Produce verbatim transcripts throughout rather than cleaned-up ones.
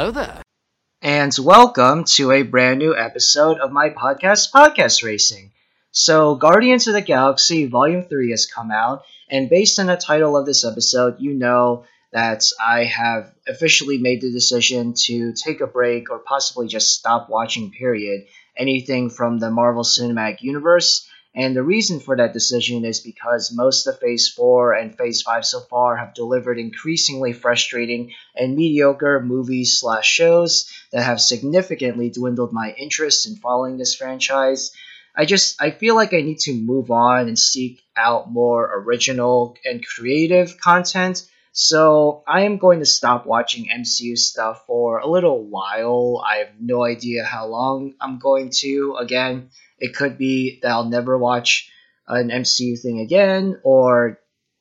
Hello there. And welcome to a brand new episode of my podcast, Podcast Racing. So, Guardians of the Galaxy Volume three has come out, and based on the title of this episode, you know that I have officially made the decision to take a break or possibly just stop watching, period, anything from the Marvel Cinematic Universe. And the reason for that decision is because most of Phase four and Phase five so far have delivered increasingly frustrating and mediocre movies slash shows that have significantly dwindled my interest in following this franchise. I just, I feel like I need to move on and seek out more original and creative content. So I am going to stop watching M C U stuff for a little while. I have no idea how long I'm going to. Again, it could be that I'll never watch an M C U thing again, or,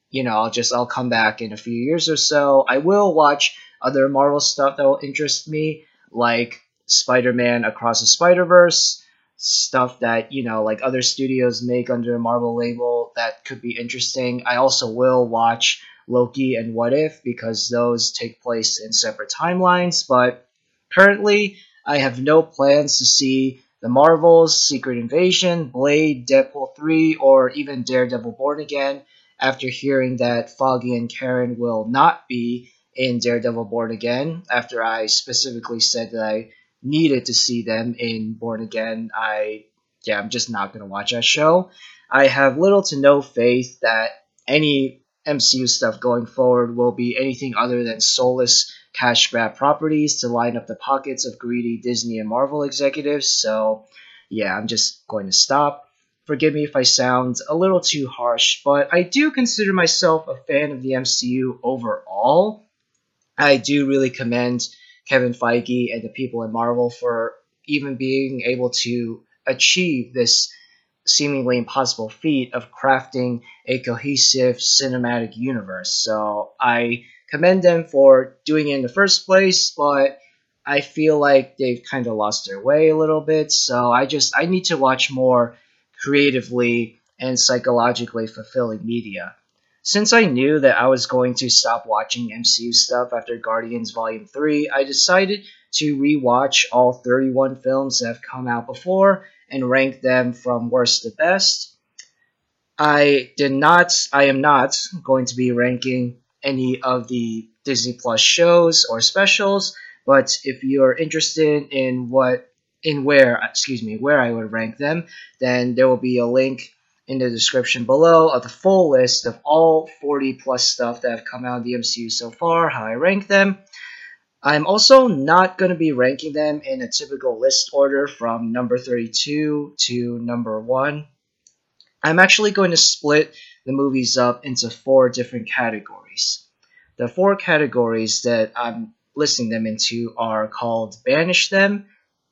you know, I'll just, I'll come back in a few years or so. I will watch other Marvel stuff that will interest me, like Spider-Man Across the Spider-Verse, stuff that, you know, like other studios make under the Marvel label that could be interesting. I also will watch Loki and What If, because those take place in separate timelines, but currently I have no plans to see The Marvels, Secret Invasion, Blade, Deadpool three, or even Daredevil Born Again after hearing that Foggy and Karen will not be in Daredevil Born Again. After I specifically said that I needed to see them in Born Again, I, yeah, I'm just not going to watch that show. I have little to no faith that any M C U stuff going forward will be anything other than soulless cash grab properties to line up the pockets of greedy Disney and Marvel executives. So yeah, I'm just going to stop. Forgive me if I sound a little too harsh, but I do consider myself a fan of the M C U overall. I do really commend Kevin Feige and the people at Marvel for even being able to achieve this seemingly impossible feat of crafting a cohesive cinematic universe. So I commend them for doing it in the first place, but I feel like they've kind of lost their way a little bit. So I just, I need to watch more creatively and psychologically fulfilling media. Since I knew that I was going to stop watching M C U stuff after Guardians Volume three, I decided to rewatch all thirty-one films that have come out before and rank them from worst to best. I did not, I am not going to be ranking any of the Disney Plus shows or specials, but if you're interested in what, in where, excuse me, where I would rank them, then there will be a link in the description below of the full list of all forty plus stuff that have come out of the M C U so far, how I rank them. I'm also not going to be ranking them in a typical list order from number thirty-two to number one. I'm actually going to split the movies up into four different categories. The four categories that I'm listing them into are called Banish Them,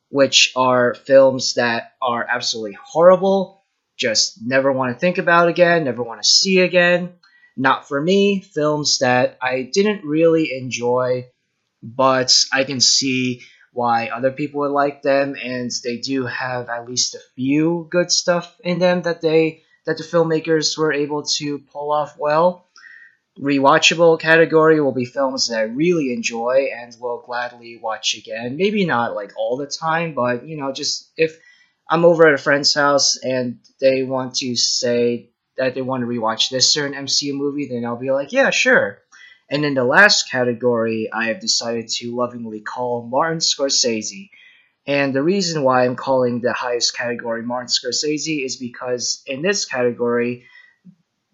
which are films that are absolutely horrible, just never want to think about again, never want to see again. Not for me, films that I didn't really enjoy, but I can see why other people would like them, and they do have at least a few good stuff in them that they that the filmmakers were able to pull off well. Rewatchable category will be films that I really enjoy and will gladly watch again. Maybe not like all the time, but you know, just if I'm over at a friend's house and they want to say that they want to rewatch this certain M C U movie, then I'll be like, yeah, sure. And in the last category, I have decided to lovingly call Martin Scorsese. And the reason why I'm calling the highest category Martin Scorsese is because in this category,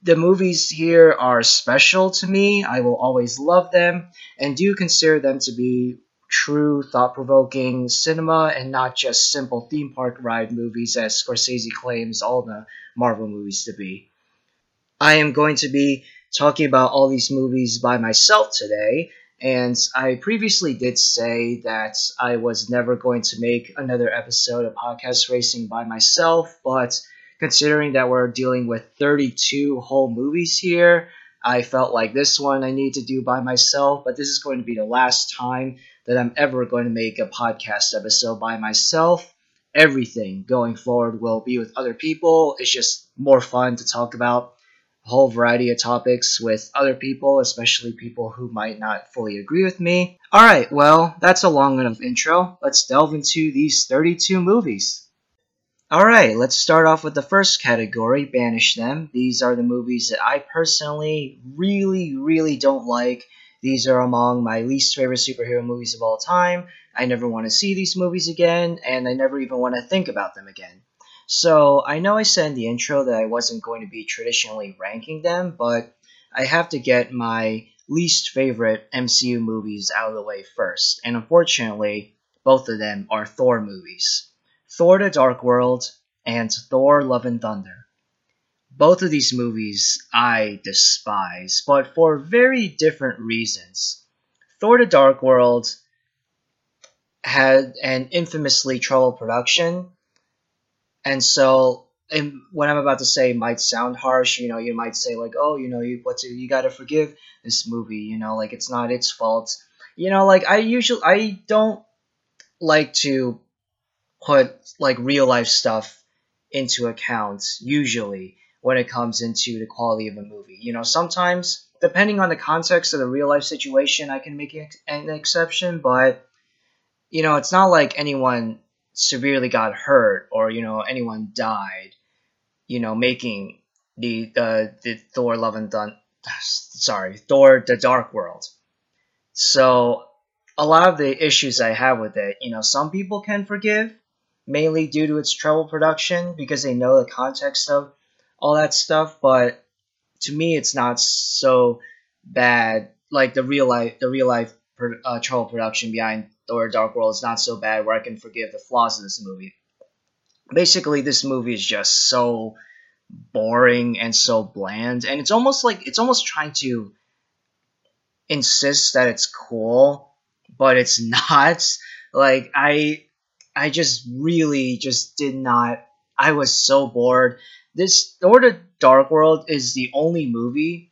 the movies here are special to me. I will always love them and do consider them to be true thought-provoking cinema and not just simple theme park ride movies as Scorsese claims all the Marvel movies to be. I am going to be talking about all these movies by myself today. And I previously did say that I was never going to make another episode of Podcast Racing by myself, but considering that we're dealing with thirty-two whole movies here, I felt like this one I need to do by myself, but this is going to be the last time that I'm ever going to make a podcast episode by myself. Everything going forward will be with other people. It's just more fun to talk about a whole variety of topics with other people, especially people who might not fully agree with me. Alright, well, that's a long enough intro. Let's delve into these thirty-two movies. Alright, let's start off with the first category, Banish Them. These are the movies that I personally really, really don't like. These are among my least favorite superhero movies of all time. I never want to see these movies again, and I never even want to think about them again. So, I know I said in the intro that I wasn't going to be traditionally ranking them, but I have to get my least favorite M C U movies out of the way first. And unfortunately, both of them are Thor movies. Thor: The Dark World and Thor: Love and Thunder. Both of these movies I despise, but for very different reasons. Thor: The Dark World had an infamously troubled production, and so and what I'm about to say might sound harsh. You know, you might say like, oh, you know, you what's you gotta forgive this movie, you know, like it's not its fault. You know, like I usually, I don't like to put like real life stuff into account, usually, when it comes into the quality of a movie. You know, sometimes, depending on the context of the real-life situation, I can make an exception, but, you know, it's not like anyone severely got hurt or, you know, anyone died, you know, making the the, the Thor Love and Thunder, sorry, Thor The Dark World. So, a lot of the issues I have with it, you know, some people can forgive, mainly due to its troubled production, because they know the context of all that stuff, but to me, it's not so bad. Like the real life, the real life uh, trouble production behind Thor: Dark World is not so bad where I can forgive the flaws of this movie. Basically, this movie is just so boring and so bland, and it's almost like it's almost trying to insist that it's cool, but it's not. Like I, I just really just did not. I was so bored. This Thor: The Dark World is the only movie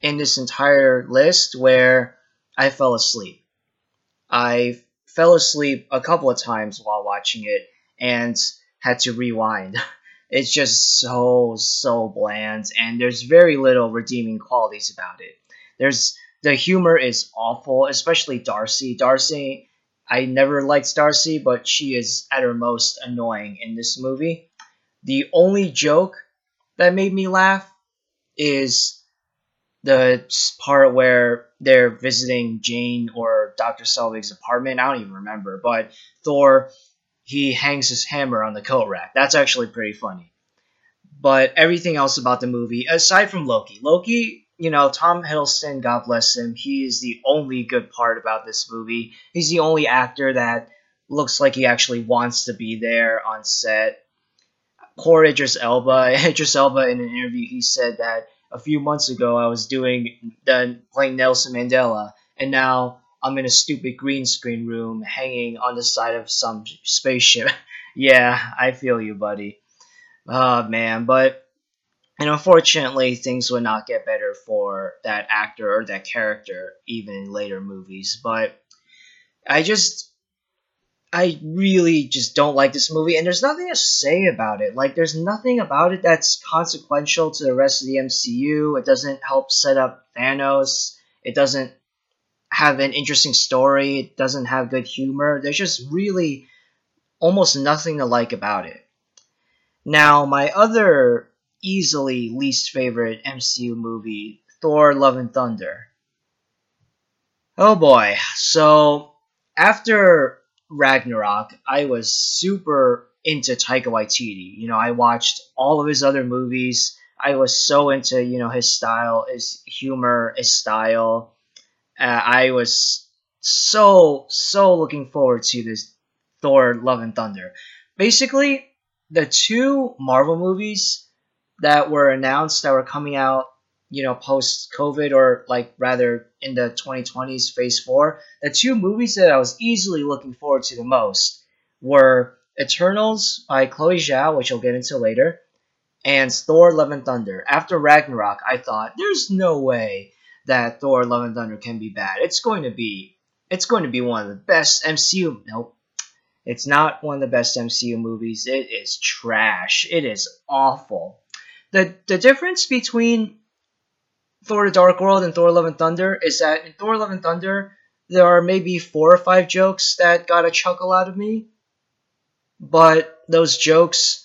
in this entire list where I fell asleep. I fell asleep a couple of times while watching it and had to rewind. It's just so, so bland, and there's very little redeeming qualities about it. There's the humor is awful, especially Darcy. Darcy, I never liked Darcy, but she is at her most annoying in this movie. The only joke that made me laugh is the part where they're visiting Jane or Doctor Selvig's apartment. I don't even remember, but Thor, he hangs his hammer on the coat rack. That's actually pretty funny. But everything else about the movie, aside from Loki, Loki, you know, Tom Hiddleston, God bless him, he is the only good part about this movie. He's the only actor that looks like he actually wants to be there on set. Poor Idris Elba. Idris Elba, in an interview, he said that a few months ago I was doing the, playing Nelson Mandela, and now I'm in a stupid green screen room hanging on the side of some spaceship. Yeah, I feel you, buddy. Oh, man. But, and unfortunately, things would not get better for that actor or that character, even in later movies. But I just... I really just don't like this movie, and there's nothing to say about it. Like, there's nothing about it that's consequential to the rest of the M C U. It doesn't help set up Thanos. It doesn't have an interesting story. It doesn't have good humor. There's just really almost nothing to like about it. Now, my other easily least favorite M C U movie, Thor: Love and Thunder. Oh boy. So, after Ragnarok, I was super into Taika Waititi. You know, I watched all of his other movies. I was so into, you know, his style, his humor, his style. Uh, I was so, so looking forward to this Thor: Love and Thunder. Basically, the two Marvel movies that were announced that were coming out, you know, post-COVID, or like rather in the twenty twenties, Phase four, the two movies that I was easily looking forward to the most were Eternals by Chloe Zhao, which I'll get into later, and Thor: Love and Thunder. After Ragnarok, I thought, there's no way that Thor: Love and Thunder can be bad. It's going to be, it's going to be one of the best M C U, nope. It's not one of the best M C U movies. It is trash. It is awful. The the difference between Thor: The Dark World and Thor: Love and Thunder is that in Thor: Love and Thunder, there are maybe four or five jokes that got a chuckle out of me, but those jokes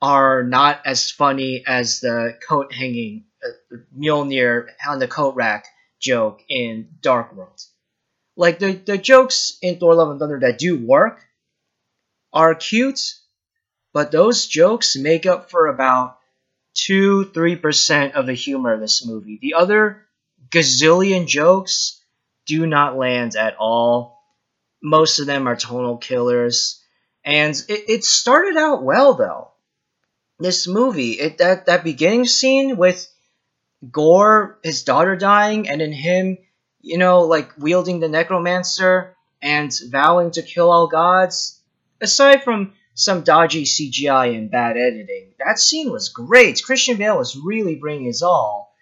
are not as funny as the coat hanging, uh, Mjolnir on the coat rack joke in Dark World. Like, the, the jokes in Thor: Love and Thunder that do work are cute, but those jokes make up for about two to three percent of the humor of this movie. The other gazillion jokes do not land at all. Most of them are tonal killers. And it, it started out well, though. This movie, it that, that beginning scene with Gore, his daughter dying, and then him, you know, like, wielding the Necromancer and vowing to kill all gods, aside from some dodgy C G I and bad editing, that scene was great. Christian Bale was really bringing his all.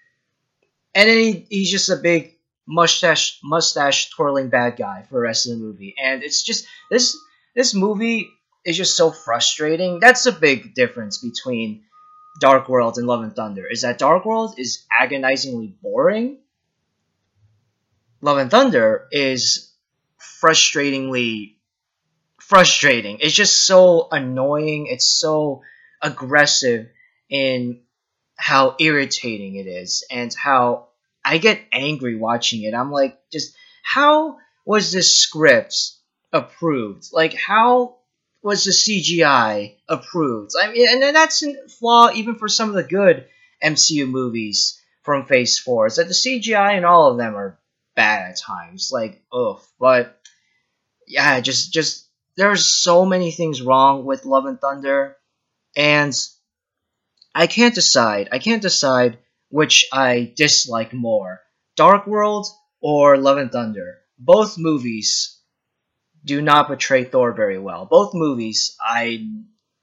And then he, he's just a big mustache mustache twirling bad guy for the rest of the movie. And it's just, this this movie is just so frustrating. That's the big difference between Dark World and Love and Thunder, is that Dark World is agonizingly boring. Love and Thunder is frustratingly frustrating. It's just so annoying. It's so aggressive in how irritating it is and how I get angry watching it. I'm like, just how was this script approved? Like, how was the C G I approved? I mean, and that's a flaw even for some of the good M C U movies from Phase four, is that the C G I in all of them are bad at times. Like, ugh. But, yeah, just, just there's so many things wrong with Love and Thunder, and I can't decide. I can't decide which I dislike more, Dark World or Love and Thunder. Both movies do not portray Thor very well. Both movies I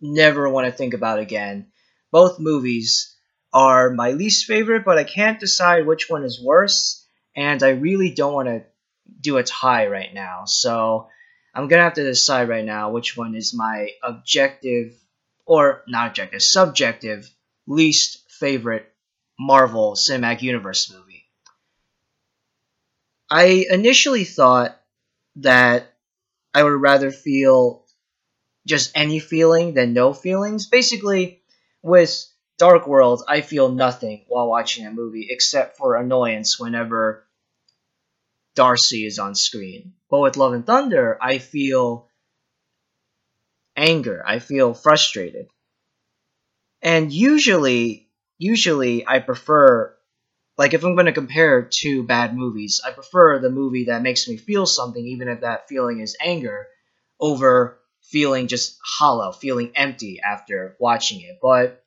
never want to think about again. Both movies are my least favorite, but I can't decide which one is worse, and I really don't want to do a tie right now. So I'm going to have to decide right now which one is my objective, or not objective, subjective, least favorite Marvel Cinematic Universe movie. I initially thought that I would rather feel just any feeling than no feelings. Basically, with Dark World, I feel nothing while watching a movie except for annoyance whenever Darcy is on screen. But with Love and Thunder, I feel anger. I feel frustrated. And usually, usually I prefer, like, if I'm going to compare two bad movies, I prefer the movie that makes me feel something, even if that feeling is anger, over feeling just hollow, feeling empty after watching it. But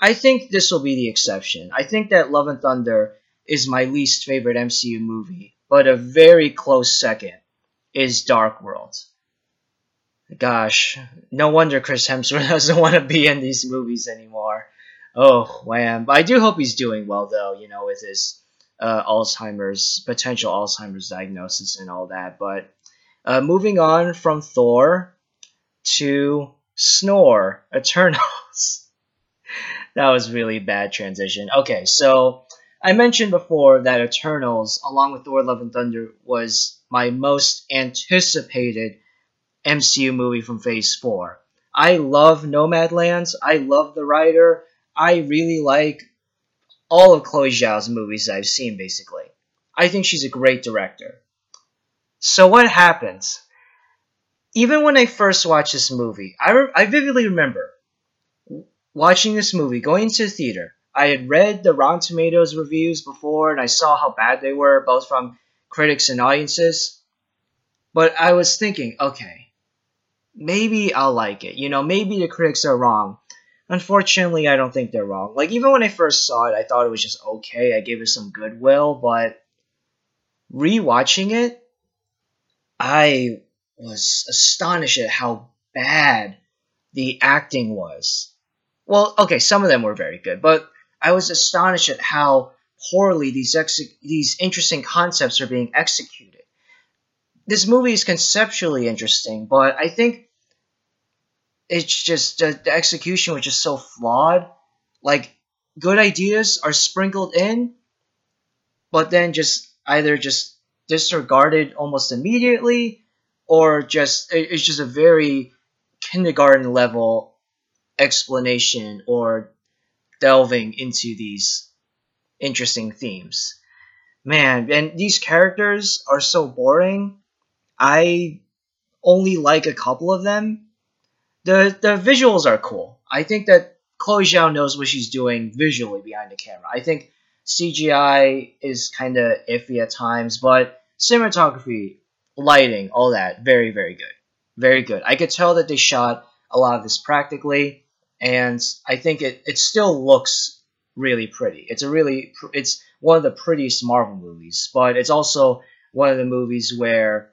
I think this will be the exception. I think that Love and Thunder is my least favorite M C U movie, but a very close second is Dark World. Gosh, no wonder Chris Hemsworth doesn't want to be in these movies anymore. Oh, wham. But I do hope he's doing well, though, you know, with his uh, Alzheimer's, potential Alzheimer's diagnosis and all that. But uh, moving on from Thor to Snore, Eternals. That was really bad transition. Okay, so I mentioned before that Eternals, along with Thor: Love and Thunder, was my most anticipated M C U movie from Phase four. I love Nomadland. I love the writer. I really like all of Chloe Zhao's movies that I've seen, basically. I think she's a great director. So what happens? Even when I first watched this movie, I, re- I vividly remember watching this movie, going into the theater. I had read the Rotten Tomatoes reviews before, and I saw how bad they were, both from critics and audiences. But I was thinking, okay, maybe I'll like it. You know, maybe the critics are wrong. Unfortunately, I don't think they're wrong. Like, even when I first saw it, I thought it was just okay. I gave it some goodwill, but rewatching it, I was astonished at how bad the acting was. Well, okay, some of them were very good, but I was astonished at how poorly these ex- these interesting concepts are being executed. This movie is conceptually interesting, but I think it's just, the execution was just so flawed. Like, good ideas are sprinkled in, but then just either just disregarded almost immediately, or just it's just a very kindergarten level explanation or delving into these interesting themes. Man, and these characters are so boring. I only like a couple of them. The the visuals are cool. I think that Chloe Zhao knows what she's doing visually behind the camera. I think C G I is kind of iffy at times, but cinematography, lighting, all that, very, very good. Very good. I could tell that they shot a lot of this practically, and I think it, it still looks really pretty. It's a really pr- it's one of the prettiest Marvel movies, but it's also one of the movies where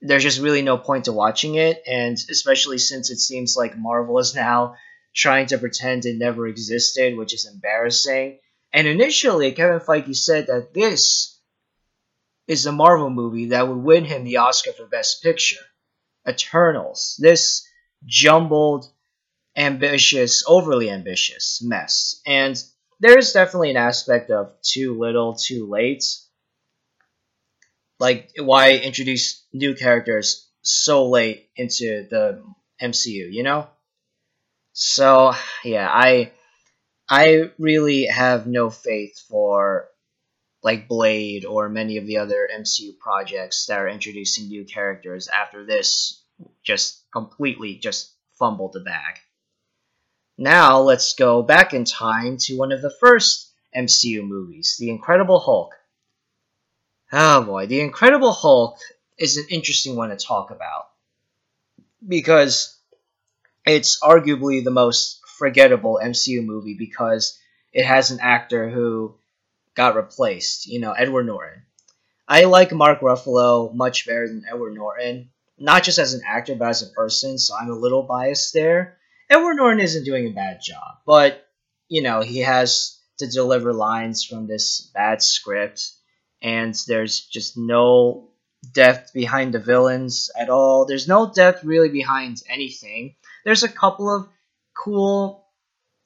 there's just really no point to watching it, and especially since it seems like Marvel is now trying to pretend it never existed, which is embarrassing. And initially, Kevin Feige said that this is a Marvel movie that would win him the Oscar for Best Picture, Eternals. This jumbled, ambitious, overly ambitious mess. And there is definitely an aspect of too little, too late. Like, why introduce new characters so late into the M C U, you know? So, yeah, I I really have no faith for, like, Blade or many of the other M C U projects that are introducing new characters after this just completely just fumbled the bag. Now, let's go back in time to one of the first M C U movies, The Incredible Hulk. Oh boy, The Incredible Hulk is an interesting one to talk about because it's arguably the most forgettable M C U movie because it has an actor who got replaced, you know, Edward Norton. I like Mark Ruffalo much better than Edward Norton, not just as an actor but as a person, so I'm a little biased there. Edward Norton isn't doing a bad job, but, you know, he has to deliver lines from this bad script. And there's just no depth behind the villains at all. There's no depth really behind anything. There's a couple of cool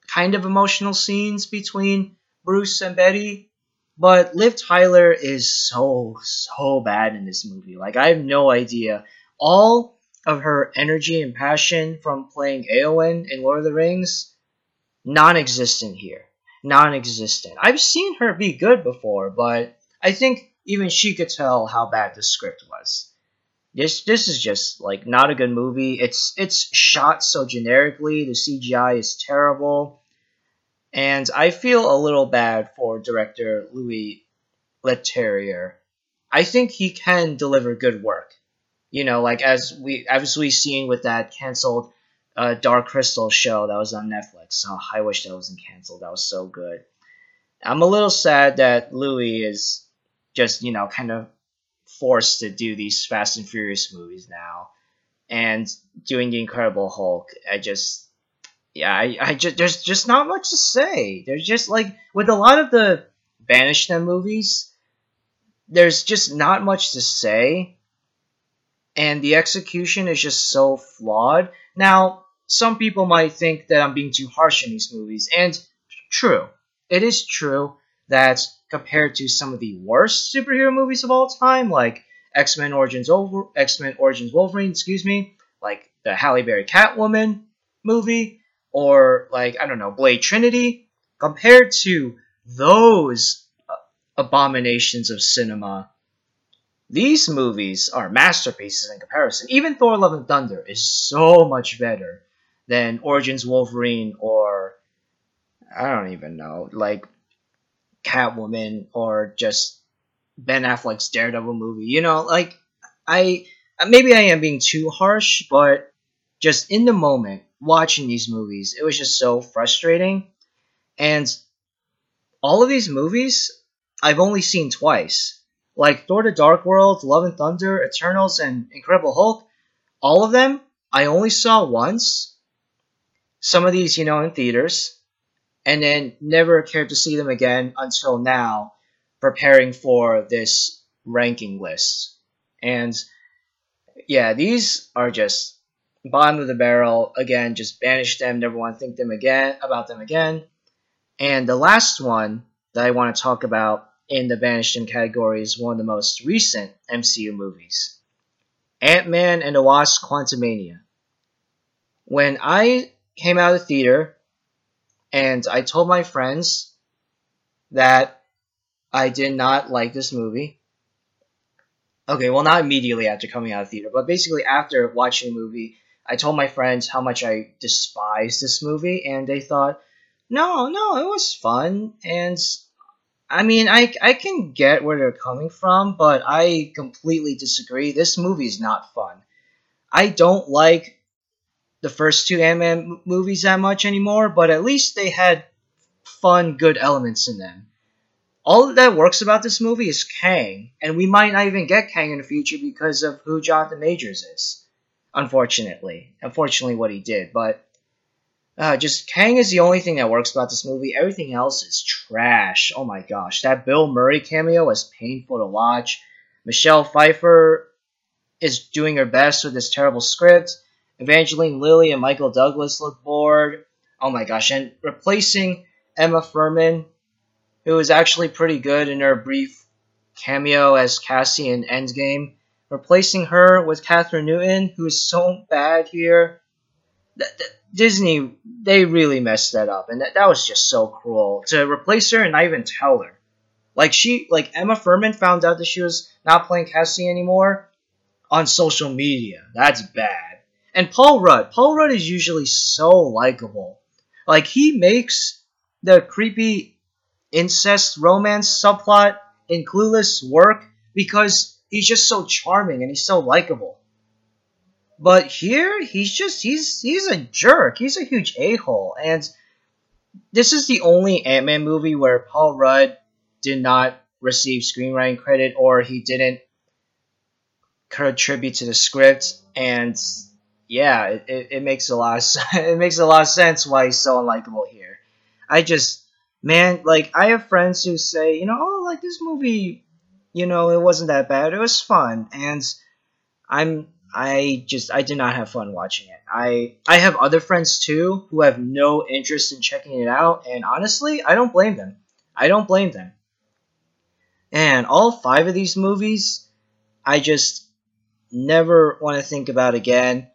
kind of emotional scenes between Bruce and Betty. But Liv Tyler is so, so bad in this movie. Like, I have no idea. All of her energy and passion from playing Eowyn in Lord of the Rings, non-existent here. Non-existent. I've seen her be good before, but I think even she could tell how bad the script was. This this is just, like, not a good movie. It's it's shot so generically. The C G I is terrible. And I feel a little bad for director Louis Leterrier. I think he can deliver good work. You know, like, as we obviously seen with that canceled uh, Dark Crystal show that was on Netflix. Oh, I wish that wasn't canceled. That was so good. I'm a little sad that Louis is just, you know, kind of forced to do these Fast and Furious movies now, and doing The Incredible Hulk. I just, yeah, I, I just there's just not much to say. There's just, like, with a lot of the Banish Them movies, there's just not much to say, and the execution is just so flawed. Now, some people might think that I'm being too harsh in these movies, and true. It is true that compared to some of the worst superhero movies of all time, like X-Men Origins Over X-Men Origins Wolverine, excuse me, like the Halle Berry Catwoman movie, or, like, I don't know, Blade Trinity, compared to those abominations of cinema, these movies are masterpieces in comparison. Even Thor: Love and Thunder is so much better than Origins Wolverine or, I don't even know, like, Catwoman or just Ben Affleck's Daredevil movie. You know, like, I, maybe I am being too harsh, but just in the moment, watching these movies, it was just so frustrating. And all of these movies, I've only seen twice. Like, Thor: The Dark World, Love and Thunder, Eternals, and Incredible Hulk, all of them, I only saw once. Some of these, you know, in theaters. And then never cared to see them again until now, preparing for this ranking list. And yeah, these are just bottom of the barrel. Again, just banish them, never want to think them again about them again. And the last one that I want to talk about in the Banished In category is one of the most recent M C U movies, Ant-Man and the Wasp: Quantumania. When I came out of the theater and I told my friends that I did not like this movie, okay, well, not immediately after coming out of the theater, but basically after watching the movie, I told my friends how much I despised this movie, and they thought, no, no, it was fun, and I mean, I, I can get where they're coming from, but I completely disagree. This movie is not fun. I don't like the first two Ant-Man movies that much anymore, but at least they had fun, good elements in them. All that works about this movie is Kang, and we might not even get Kang in the future because of who Jonathan Majors is, unfortunately. Unfortunately, what he did, but uh, just Kang is the only thing that works about this movie. Everything else is trash. Oh my gosh, that Bill Murray cameo was painful to watch. Michelle Pfeiffer is doing her best with this terrible script. Evangeline Lilly and Michael Douglas look bored. Oh my gosh, and replacing Emma Fuhrman, who was actually pretty good in her brief cameo as Cassie in Endgame. Replacing her with Catherine Newton, who is so bad here. Th- th- Disney, they really messed that up, and that, that was just so cruel. To replace her and not even tell her. Like, she, like Emma Fuhrman found out that she was not playing Cassie anymore on social media. That's bad. And Paul Rudd. Paul Rudd is usually so likable. Like, he makes the creepy incest romance subplot in Clueless work because he's just so charming and he's so likable. But here, he's just, he's he's a jerk. He's a huge a-hole. And this is the only Ant-Man movie where Paul Rudd did not receive screenwriting credit or he didn't contribute to the script. And yeah, it, it, it makes a lot of, it makes a lot of sense why he's so unlikable here. I just... Man, like, I have friends who say, you know, oh, like, this movie, you know, it wasn't that bad. It was fun. And I'm, I just, I did not have fun watching it. I, I have other friends, too, who have no interest in checking it out. And honestly, I don't blame them. I don't blame them. And all five of these movies, I just never want to think about again.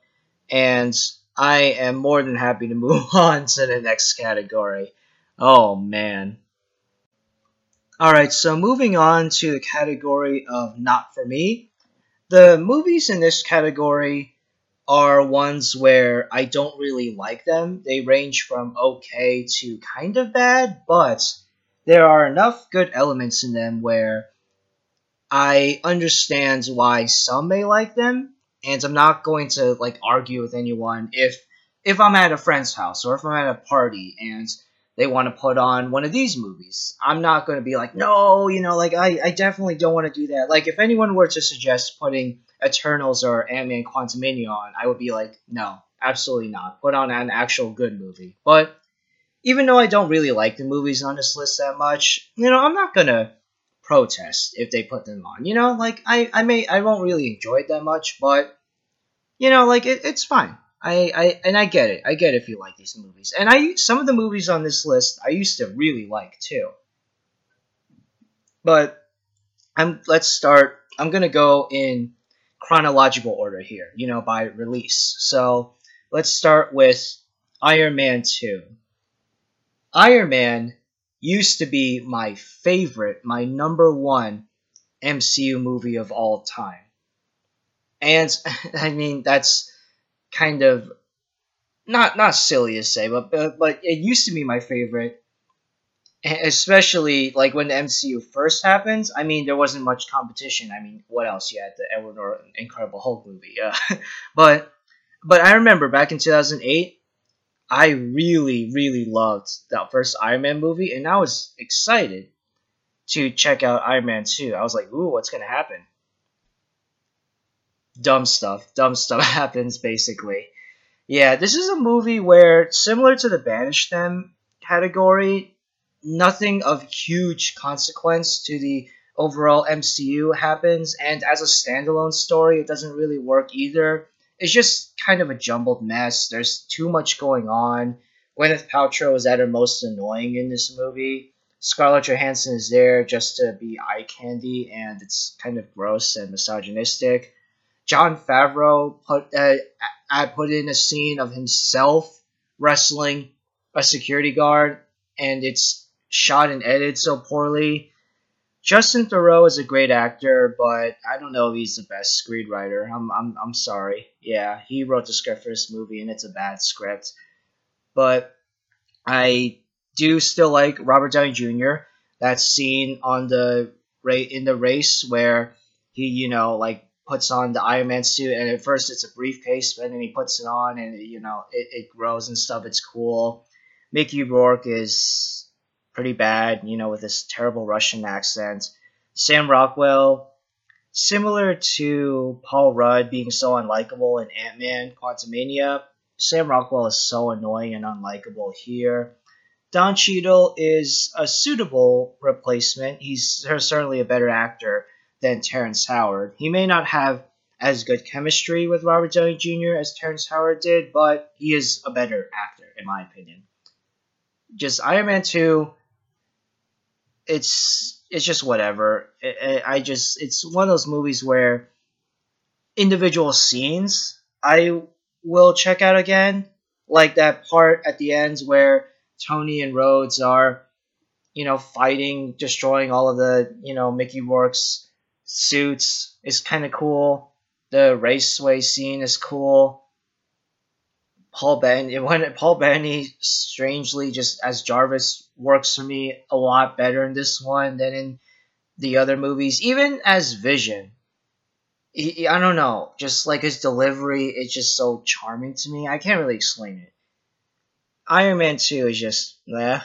And I am more than happy to move on to the next category. Oh, man. Alright, so moving on to the category of Not For Me. The movies in this category are ones where I don't really like them. They range from okay to kind of bad, but there are enough good elements in them where I understand why some may like them, and I'm not going to, like, argue with anyone if, if I'm at a friend's house or if I'm at a party and they want to put on one of these movies. I'm not going to be like, no, you know, like, I, I definitely don't want to do that. Like, if anyone were to suggest putting Eternals or Ant-Man Quantumania on, I would be like, no, absolutely not. Put on an actual good movie. But even though I don't really like the movies on this list that much, you know, I'm not going to protest if they put them on. You know, like, I, I may, I won't really enjoy it that much, but, you know, like, it, it's fine. I, I and I get it. I get it if you like these movies. And I some of the movies on this list I used to really like too. But I'm let's start. I'm gonna go in chronological order here, you know, by release. So let's start with Iron Man two. Iron Man used to be my favorite, my number one M C U movie of all time. And I mean that's kind of not not silly to say, but, but but it used to be my favorite, especially like when the M C U first happened. I mean, there wasn't much competition. I mean, what else? You had the Edward Norton Incredible Hulk movie, yeah. but but I remember back in two thousand eight, I really really loved that first Iron Man movie, and I was excited to check out Iron Man two. I was like, ooh, what's gonna happen? Dumb stuff. Dumb stuff happens, basically. Yeah, this is a movie where, similar to the Banish Them category, nothing of huge consequence to the overall M C U happens, and as a standalone story, it doesn't really work either. It's just kind of a jumbled mess. There's too much going on. Gwyneth Paltrow is at her most annoying in this movie. Scarlett Johansson is there just to be eye candy, and it's kind of gross and misogynistic. Jon Favreau put uh, I put in a scene of himself wrestling a security guard, and it's shot and edited so poorly. Justin Theroux is a great actor, but I don't know if he's the best screenwriter. I'm I'm I'm sorry. Yeah, he wrote the script for this movie, and it's a bad script. But I do still like Robert Downey Junior That scene on the in the race where he, you know, like puts on the Iron Man suit, and at first it's a briefcase, but then he puts it on, and you know it, it grows and stuff. It's cool. Mickey Rourke is pretty bad, you know, with this terrible Russian accent. Sam Rockwell, similar to Paul Rudd being so unlikable in Ant-Man Quantumania, Sam Rockwell is so annoying and unlikable here. Don Cheadle is a suitable replacement. He's certainly a better actor than Terrence Howard. He may not have as good chemistry with Robert Downey Junior as Terrence Howard did, but he is a better actor, in my opinion. Just Iron Man two, it's it's just whatever. I, I just it's one of those movies where individual scenes I will check out again, like that part at the end where Tony and Rhodes are, you know, fighting, destroying all of the, you know, Mickey Rourke's suits is kind of cool. The raceway scene is cool. Paul Bettany, when Paul Bettany, strangely, just as Jarvis, works for me a lot better in this one than in the other movies. Even as Vision, he, I don't know, just like his delivery, it's just so charming to me. I can't really explain it. Iron Man two is just, eh.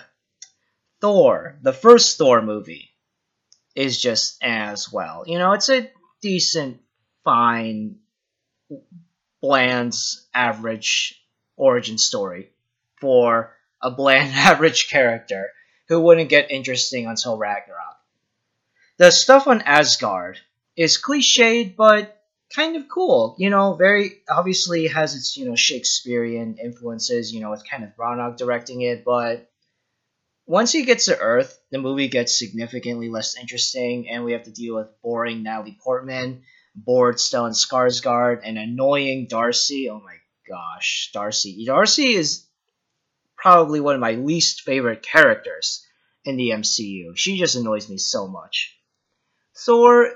Thor, the first Thor movie, is just as well. You know, it's a decent, fine, bland, average origin story for a bland average character who wouldn't get interesting until Ragnarok. The stuff on Asgard is cliched but kind of cool, you know, very obviously has its, you know, Shakespearean influences, you know, with Kenneth Branagh directing it, but once he gets to Earth, the movie gets significantly less interesting, and we have to deal with boring Natalie Portman, bored Stellan Skarsgård, and annoying Darcy. Oh my gosh, Darcy. Darcy is probably one of my least favorite characters in the M C U. She just annoys me so much. Thor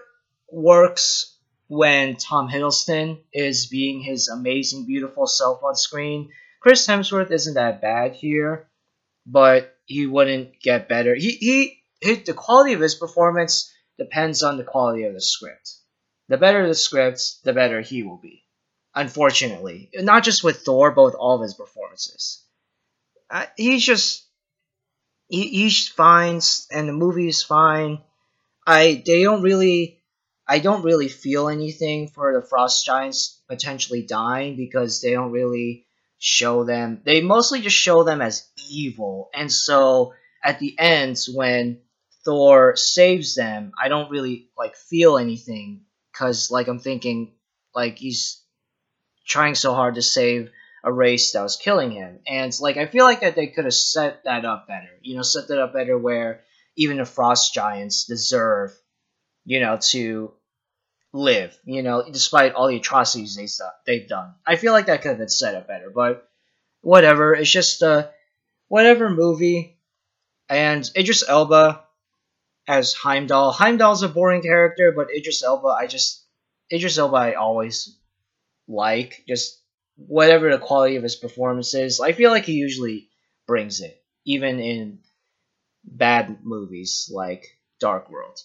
works when Tom Hiddleston is being his amazing, beautiful self on screen. Chris Hemsworth isn't that bad here, but he wouldn't get better. He, he, he the quality of his performance depends on the quality of the script. The better the script, the better he will be. Unfortunately, not just with Thor, but with all of his performances, uh, he's just he, he's fine, and the movie is fine. I they don't really, I don't really feel anything for the Frost Giants potentially dying because they don't really show them. They mostly just show them as evil, and so at the end when Thor saves them, I don't really like feel anything because like I'm thinking like he's trying so hard to save a race that was killing him. And like I feel like that they could have set that up better. You know, set that up better where even the Frost Giants deserve, you know, to live, you know, despite all the atrocities they st- they've done. I feel like that could have been set up better, but whatever. It's just a whatever movie. And Idris Elba as Heimdall. Heimdall's a boring character, but Idris Elba, I just... Idris Elba, I always... like, just whatever the quality of his performance is. I feel like he usually brings it, even in bad movies like Dark World.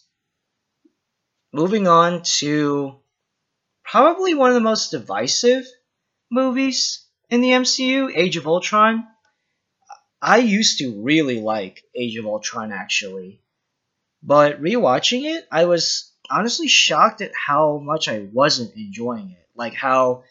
Moving on to probably one of the most divisive movies in the M C U, Age of Ultron. I used to really like Age of Ultron, actually. But rewatching it, I was honestly shocked at how much I wasn't enjoying it. Like how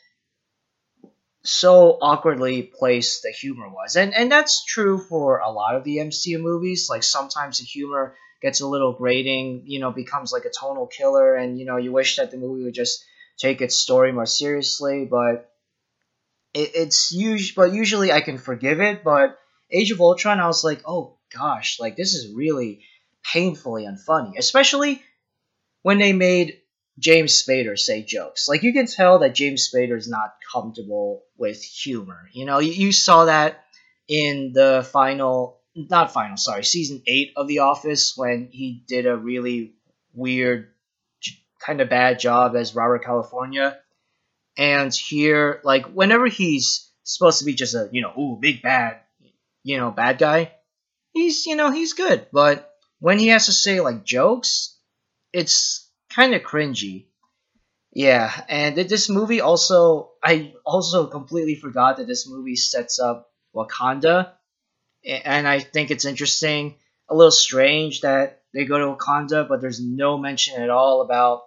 so awkwardly placed the humor was. And and that's true for a lot of the M C U movies. Like sometimes the humor gets a little grating, you know, becomes like a tonal killer. And, you know, you wish that the movie would just take its story more seriously. But it, it's usually, but usually I can forgive it. But Age of Ultron, I was like, oh gosh, like this is really painfully unfunny, especially when they made James Spader say jokes. Like, you can tell that James Spader is not comfortable with humor. You know, you, you saw that in the final, not final, sorry, season eight of The Office, when he did a really weird, kind of bad job as Robert California. And here, like, whenever he's supposed to be just a, you know, ooh, big bad, you know, bad guy, he's, you know, he's good. But when he has to say, like, jokes, it's kind of cringy. Yeah, and this movie also, I also completely forgot that this movie sets up Wakanda. And I think it's interesting, a little strange that they go to Wakanda, but there's no mention at all about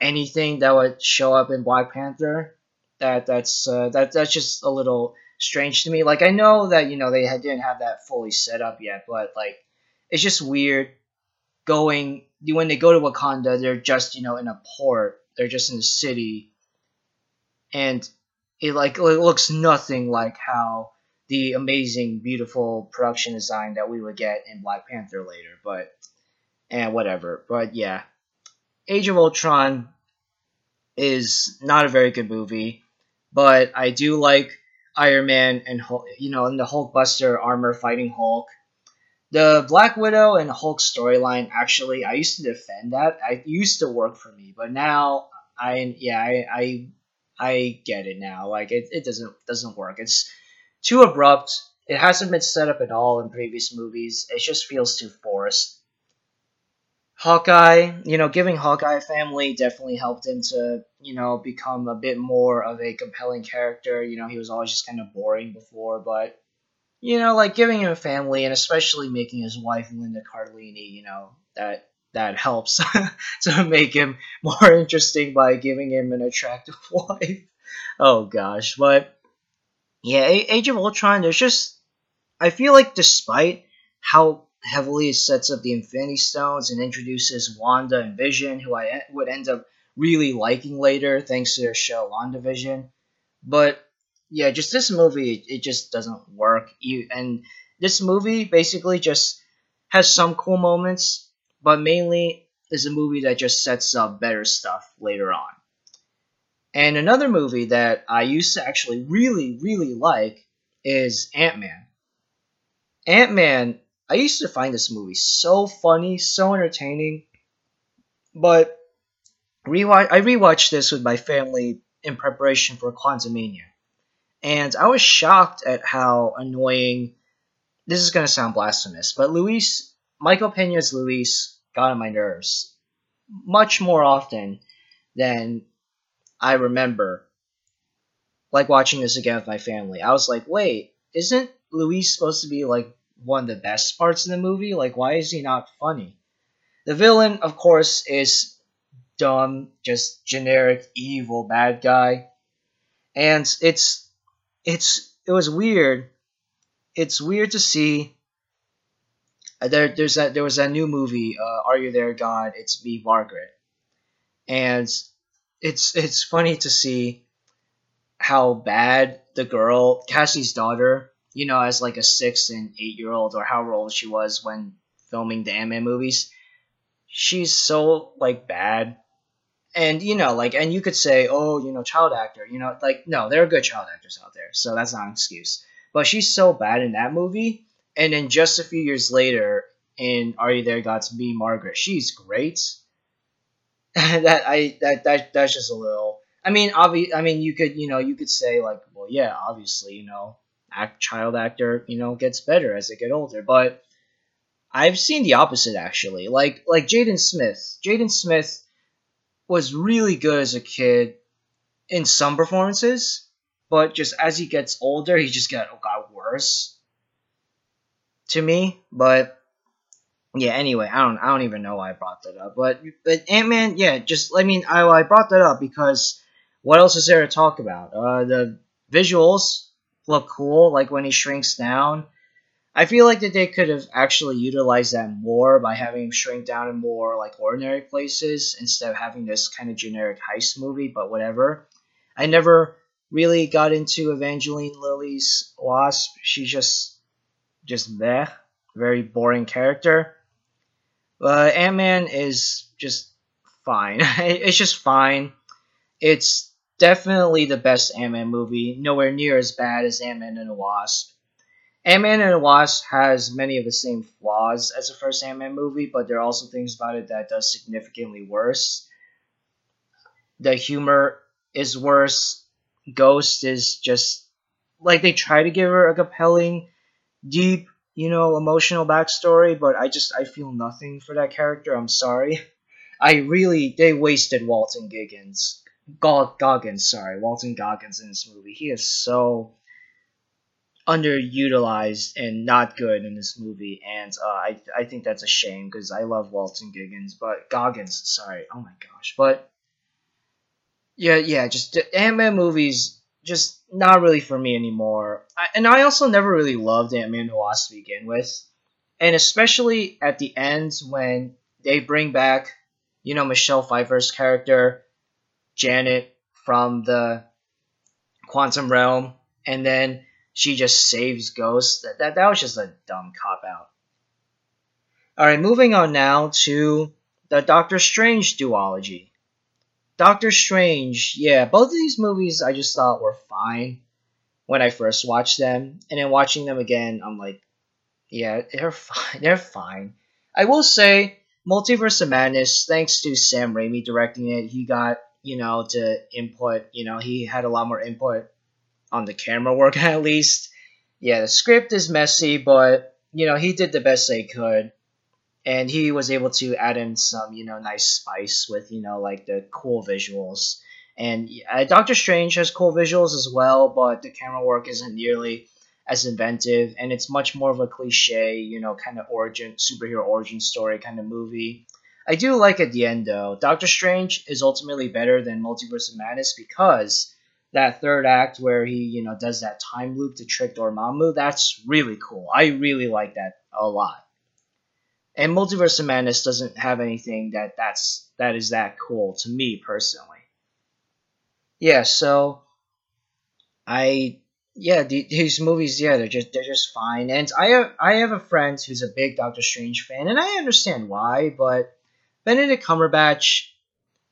anything that would show up in Black Panther. That that's uh, that that's just a little strange to me. Like, I know that, you know, they had, didn't have that fully set up yet, but like, it's just weird going when they go to Wakanda. They're just, you know, in a port. They're just in a city, and it like it looks nothing like how the amazing, beautiful production design that we would get in Black Panther later. But and whatever. But yeah, Age of Ultron is not a very good movie, but I do like Iron Man and, you know, and the Hulkbuster armor fighting Hulk. The Black Widow and Hulk storyline, actually, I used to defend that. I used to work for me, but now I yeah I I, I get it now. Like, it, it doesn't doesn't work. It's too abrupt. It hasn't been set up at all in previous movies. It just feels too forced. Hawkeye, you know, giving Hawkeye a family definitely helped him to, you know, become a bit more of a compelling character. You know, he was always just kind of boring before, but, you know, like, giving him a family, and especially making his wife Linda Cardellini, you know, that that helps to make him more interesting by giving him an attractive wife. Oh, gosh. But, yeah, Age of Ultron, there's just, I feel like despite how heavily sets up the Infinity Stones and introduces Wanda and Vision, who I would end up really liking later thanks to their show WandaVision. But yeah, just this movie, it just doesn't work. You and this movie basically just has some cool moments, but mainly is a movie that just sets up better stuff later on. And another movie that I used to actually really, really like is Ant-Man. Ant-Man, I used to find this movie so funny, so entertaining, but rewatch, I rewatched this with my family in preparation for Quantumania, and I was shocked at how annoying, this is going to sound blasphemous, but Luis, Michael Peña's Luis got on my nerves much more often than I remember, like watching this again with my family. I was like, wait, isn't Luis supposed to be like one of the best parts of the movie? Like, why is he not funny? The villain, of course, is dumb, just generic evil bad guy, and it's it's it was weird. It's weird to see. There there's that there was that new movie, uh, Are You There God? It's Me Margaret, and it's it's funny to see how bad the girl, Cassie's daughter, you know, as like a six and eight year old, or however old she was when filming the Ant-Man movies, she's so like bad. And, you know, like, and you could say, oh, you know, child actor, you know, like, no, there are good child actors out there, so that's not an excuse. But she's so bad in that movie. And then just a few years later in Are You There God? It's Me Margaret, she's great. that I that, that that's just a little, I mean, obvi- I mean, you could, you know, you could say like, well, yeah, obviously, you know, Act, child actor, you know, gets better as they get older. But I've seen the opposite, actually. Like like Jaden Smith. Jaden Smith was really good as a kid in some performances, but just as he gets older, he just got, got worse to me. But yeah, anyway, I don't I don't even know why I brought that up. But but Ant-Man, yeah, just I mean I I brought that up because what else is there to talk about? Uh, the visuals look cool, like when he shrinks down. I feel like that they could have actually utilized that more by having him shrink down in more like ordinary places instead of having this kind of generic heist movie, but whatever. I never really got into Evangeline Lilly's Wasp. She just just meh, very boring character. But Ant-Man is just fine. It's just fine. It's definitely the best Ant-Man movie, nowhere near as bad as Ant-Man and the Wasp. Ant-Man and the Wasp has many of the same flaws as the first Ant-Man movie, but there are also things about it that does significantly worse. The humor is worse. Ghost is just, like, they try to give her a compelling, deep, you know, emotional backstory, but I just, I feel nothing for that character, I'm sorry. I really, they wasted Walton Goggins, Goggins, sorry, Walton Goggins in this movie. He is so underutilized and not good in this movie, and uh, I I think that's a shame because I love Walton Goggins, but Goggins, sorry, oh my gosh, but yeah, yeah, just the Ant-Man movies, just not really for me anymore. I, and I also never really loved Ant-Man and the Wasp to begin with, and especially at the end when they bring back, you know, Michelle Pfeiffer's character, Janet, from the Quantum Realm, and then she just saves Ghost. That, that that was just a dumb cop-out. Alright, moving on now to the Doctor Strange duology. Doctor Strange, yeah, both of these movies I just thought were fine when I first watched them. And then watching them again, I'm like, yeah, they're fine. They're fine. I will say, Multiverse of Madness, thanks to Sam Raimi directing it, he got, you know, to input, you know, he had a lot more input on the camera work, at least. Yeah, the script is messy, but, you know, he did the best they could. And he was able to add in some, you know, nice spice with, you know, like the cool visuals. And uh, Doctor Strange has cool visuals as well, but the camera work isn't nearly as inventive. And it's much more of a cliche, you know, kind of origin, superhero origin story kind of movie. I do like at the end, though. Doctor Strange is ultimately better than Multiverse of Madness because that third act where he, you know, does that time loop to trick Dormammu, that's really cool. I really like that a lot. And Multiverse of Madness doesn't have anything that that's, that is that cool to me personally. Yeah, so I, yeah, these movies, yeah, they're just, they're just fine. And I have, I have a friend who's a big Doctor Strange fan, and I understand why, but Benedict Cumberbatch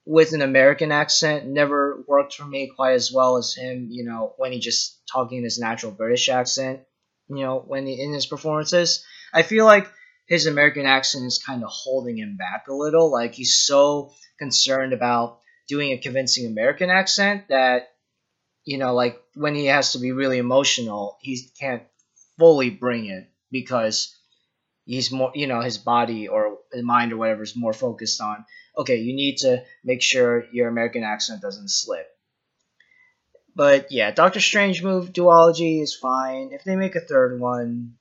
with an American accent never worked for me quite as well as him, you know, when he just talking his natural British accent, you know, when he, in his performances. I feel like his American accent is kind of holding him back a little. Like, he's so concerned about doing a convincing American accent that, you know, like, when he has to be really emotional, he can't fully bring it because he's more, you know, his body or his mind or whatever is more focused on, okay, you need to make sure your American accent doesn't slip. But yeah, Doctor Strange move duology is fine. If they make a third one,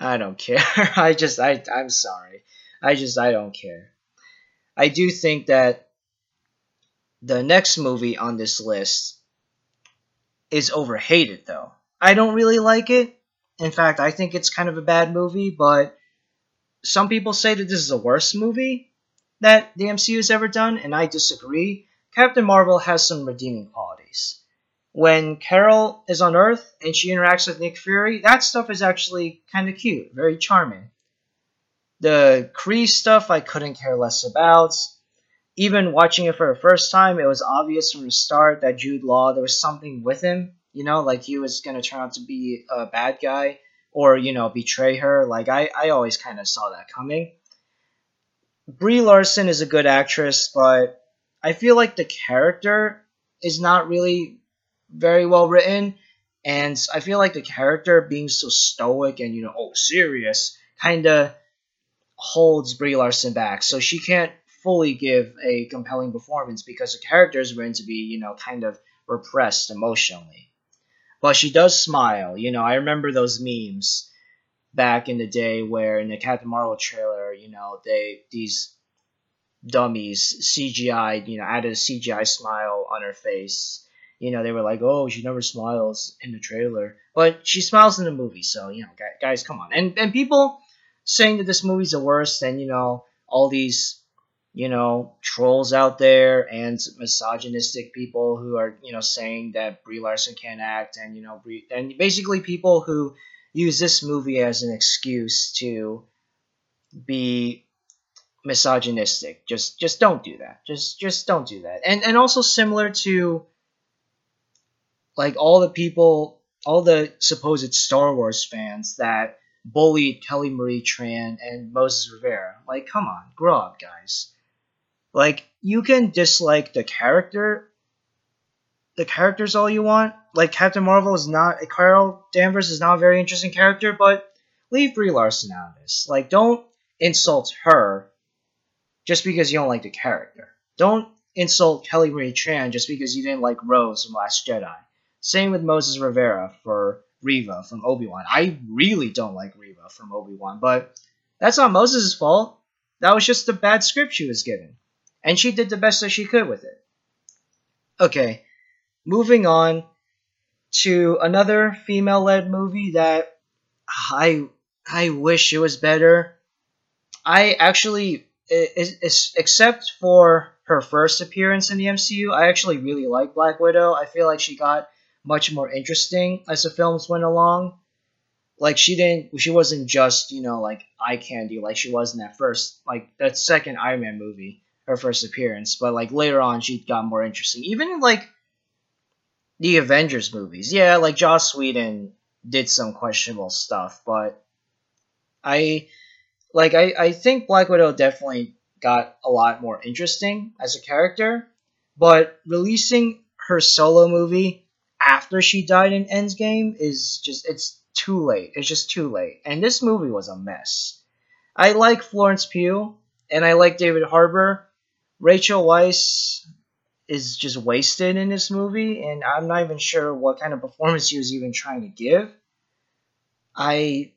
I don't care. I just, I, I'm sorry. I just, I don't care. I do think that the next movie on this list is overhated, though. I don't really like it. In fact, I think it's kind of a bad movie, but some people say that this is the worst movie that the M C U has ever done, and I disagree. Captain Marvel has some redeeming qualities. When Carol is on Earth and she interacts with Nick Fury, that stuff is actually kind of cute, very charming. The Kree stuff I couldn't care less about. Even watching it for the first time, it was obvious from the start that Jude Law, there was something with him. You know, like he was going to turn out to be a bad guy or, you know, betray her. Like, I, I always kind of saw that coming. Brie Larson is a good actress, but I feel like the character is not really very well written. And I feel like the character being so stoic and, you know, oh, serious, kind of holds Brie Larson back. So she can't fully give a compelling performance because the character is written to be, you know, kind of repressed emotionally. But she does smile. You know, I remember those memes back in the day where in the Captain Marvel trailer, you know, they these dummies C G I'd, you know, added a C G I smile on her face. You know, they were like, oh, she never smiles in the trailer. But she smiles in the movie, so, you know, guys, come on. And and people saying that this movie's the worst and, you know, all these, you know, trolls out there and misogynistic people who are, you know, saying that Brie Larson can't act and, you know, Brie, and basically people who use this movie as an excuse to be misogynistic. Just just don't do that. Just just don't do that. And and also similar to like all the people, all the supposed Star Wars fans that bullied Kelly Marie Tran and Moses Rivera. Like, come on, grow up, guys. Like, you can dislike the character, the characters all you want. Like, Captain Marvel is not, Carol Danvers is not a very interesting character, but leave Brie Larson out of this. Like, don't insult her just because you don't like the character. Don't insult Kelly Marie Tran just because you didn't like Rose from Last Jedi. Same with Moses Rivera for Reva from Obi-Wan. I really don't like Reva from Obi-Wan, but that's not Moses' fault. That was just the bad script she was given. And she did the best that she could with it. Okay, moving on to another female-led movie that I I wish it was better. I actually, it, it, except for her first appearance in the M C U, I actually really like Black Widow. I feel like she got much more interesting as the films went along. Like, she didn't, she wasn't just, you know, like, eye candy like she was in that first, like, that second Iron Man movie, her first appearance. But, like, later on, she got more interesting. Even in, like, the Avengers movies. Yeah, like, Joss Whedon did some questionable stuff, but I, like, I, I think Black Widow definitely got a lot more interesting as a character, but releasing her solo movie after she died in Endgame is just, it's too late. It's just too late. And this movie was a mess. I like Florence Pugh, and I like David Harbour. Rachel Weisz is just wasted in this movie, and I'm not even sure what kind of performance he was even trying to give. I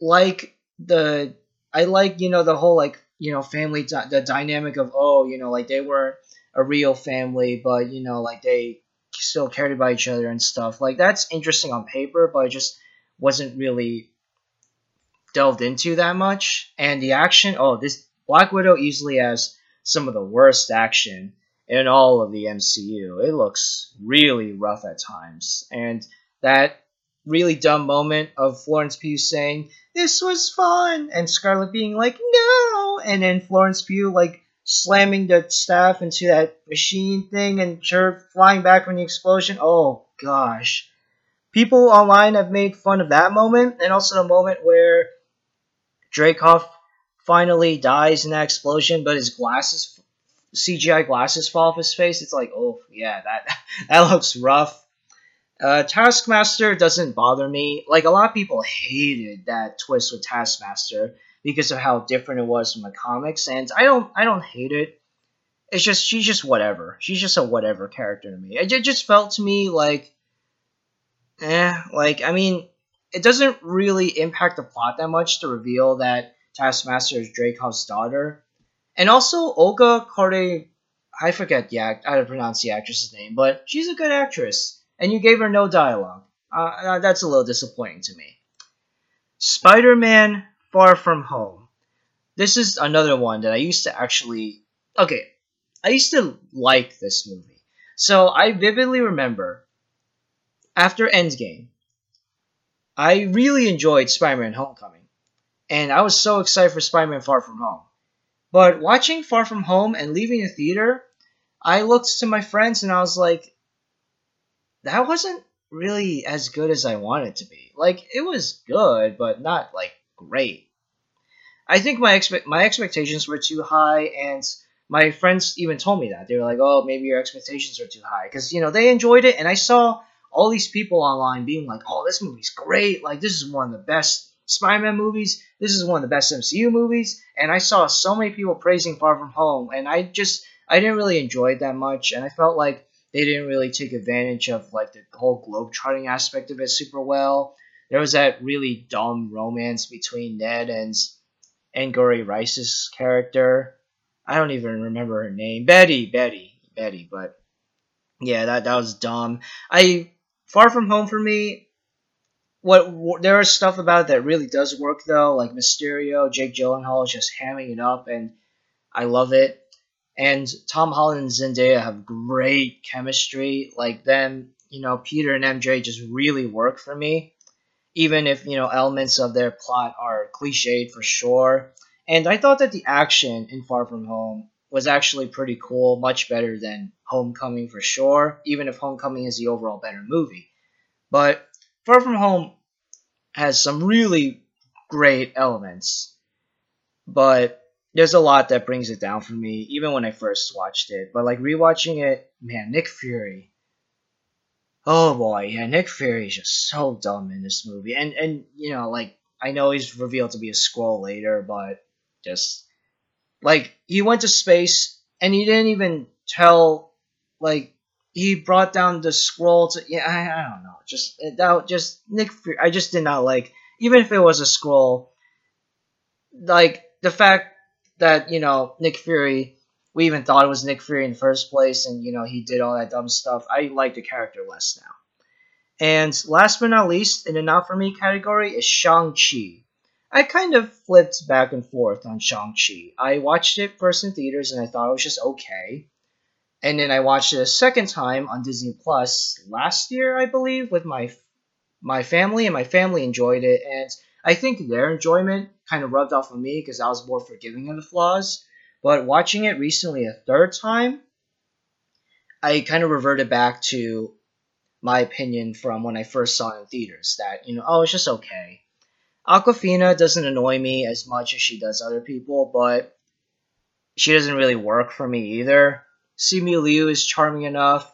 like the, I like, you know, the whole, like, you know, family, di- the dynamic of, oh, you know, like, they were a real family, but, you know, like, they still cared about each other and stuff. Like, that's interesting on paper, but it just wasn't really delved into that much. And the action, oh, this Black Widow easily has some of the worst action in all of the M C U. It looks really rough at times. And that really dumb moment of Florence Pugh saying, "This was fun," and Scarlett being like, "No," and then Florence Pugh, like, slamming the staff into that machine thing and her flying back from the explosion. Oh, gosh. People online have made fun of that moment, and also the moment where Dreykov finally dies in that explosion, but his glasses, C G I glasses, fall off his face. It's like, oh yeah, that that looks rough. Uh, Taskmaster doesn't bother me. Like, a lot of people hated that twist with Taskmaster because of how different it was from the comics, and I don't, I don't hate it. It's just, she's just whatever. She's just a whatever character to me. It just felt to me like, eh, like, I mean, it doesn't really impact the plot that much to reveal that Taskmaster is Dreykov's daughter. And also, Olga Corday, I forget the act, how to pronounce the actress's name, but she's a good actress. And you gave her no dialogue. Uh, that's a little disappointing to me. Spider-Man Far From Home. This is another one that I used to actually... Okay, I used to like this movie. So I vividly remember, after Endgame, I really enjoyed Spider-Man Homecoming. And I was so excited for Spider-Man Far From Home. But watching Far From Home and leaving the theater, I looked to my friends and I was like, that wasn't really as good as I wanted it to be. Like, it was good, but not, like, great. I think my expe- my expectations were too high, and my friends even told me that. They were like, oh, maybe your expectations are too high. Because, you know, they enjoyed it, and I saw all these people online being like, oh, this movie's great. Like, this is one of the best Spider-Man movies, this is one of the best M C U movies, and I saw so many people praising Far From Home, and I just, I didn't really enjoy it that much, and I felt like they didn't really take advantage of, like, the whole globetrotting aspect of it super well. There was that really dumb romance between Ned and Angourie Rice's character. I don't even remember her name. Betty, Betty, Betty, but yeah, that, that was dumb. I, Far From Home for me, What there is stuff about it that really does work, though, like Mysterio, Jake Gyllenhaal is just hamming it up, and I love it. And Tom Holland and Zendaya have great chemistry. Like, them, you know, Peter and M J just really work for me. even if, you know, elements of their plot are cliched for sure. And I thought that the action in Far From Home was actually pretty cool, much better than Homecoming for sure, even if Homecoming is the overall better movie. But Far From Home has some really great elements, but there's a lot that brings it down for me, even when I first watched it. But, like, rewatching it, man, Nick Fury. Oh, boy, yeah, Nick Fury is just so dumb in this movie. And, and you know, like, I know he's revealed to be a Skrull later, but just, like, he went to space, and he didn't even tell, like, he brought down the Skrull to, yeah, I, I don't know, just, that, just, Nick Fury, I just did not like, even if it was a Skrull, like, the fact that, you know, Nick Fury, we even thought it was Nick Fury in the first place, and, you know, he did all that dumb stuff. I like the character less now. And last but not least, in the not-for-me category, is Shang-Chi. I kind of flipped back and forth on Shang-Chi. I watched it first in theaters, and I thought it was just okay. And then I watched it a second time on Disney Plus last year, I believe, with my my family, and my family enjoyed it. And I think their enjoyment kind of rubbed off on me because I was more forgiving of the flaws. But watching it recently a third time, I kind of reverted back to my opinion from when I first saw it in theaters that, you know, oh, it's just okay. Awkwafina doesn't annoy me as much as she does other people, but she doesn't really work for me either. Simu Liu is charming enough.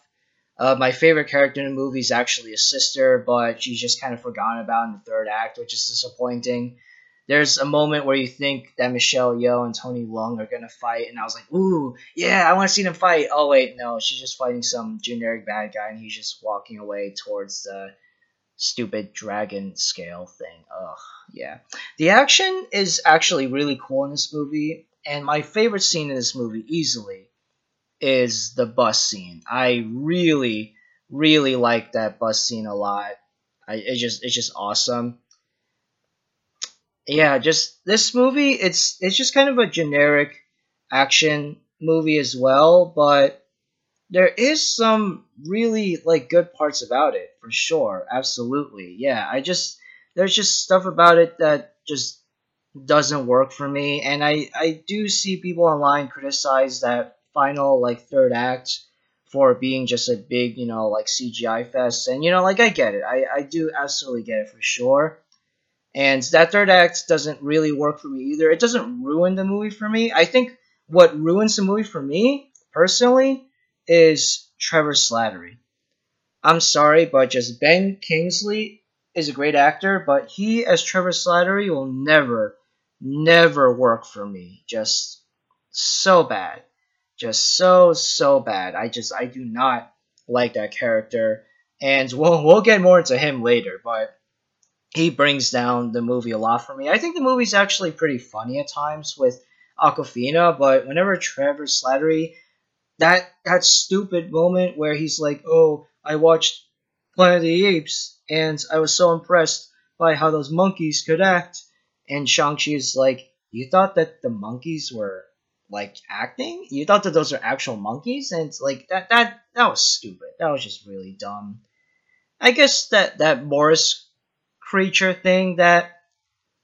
Uh, my favorite character in the movie is actually his sister, but she's just kind of forgotten about in the third act, which is disappointing. There's a moment where you think that Michelle Yeoh and Tony Leung are going to fight, and I was like, ooh, yeah, I want to see them fight. Oh, wait, no, she's just fighting some generic bad guy, and he's just walking away towards the stupid dragon scale thing. Ugh, yeah. The action is actually really cool in this movie, and my favorite scene in this movie, easily, is the bus scene. I really, really like that bus scene a lot. I, it just, it's just awesome. Yeah, just this movie, it's it's just kind of a generic action movie as well, but there is some really, like, good parts about it, for sure, absolutely. Yeah, I just, there's just stuff about it that just doesn't work for me, and I, I do see people online criticize that final, like, third act for being just a big, you know, like, C G I fest, and, you know, like, I get it. I, I do absolutely get it, for sure. And that third act doesn't really work for me either. It doesn't ruin the movie for me. I think what ruins the movie for me, personally, is Trevor Slattery. I'm sorry, but just Ben Kingsley is a great actor, but he as Trevor Slattery will never, never work for me. Just so bad. Just so, so bad. I just, I do not like that character. And we'll, we'll get more into him later, but he brings down the movie a lot for me. I think the movie's actually pretty funny at times with Awkwafina, but whenever Trevor Slattery, that that stupid moment where he's like, oh, I watched Planet of the Apes, and I was so impressed by how those monkeys could act, and Shang-Chi is like, you thought that the monkeys were, like, acting? You thought that those are actual monkeys? And it's like, that, that, that was stupid. That was just really dumb. I guess that, that Morris creature thing that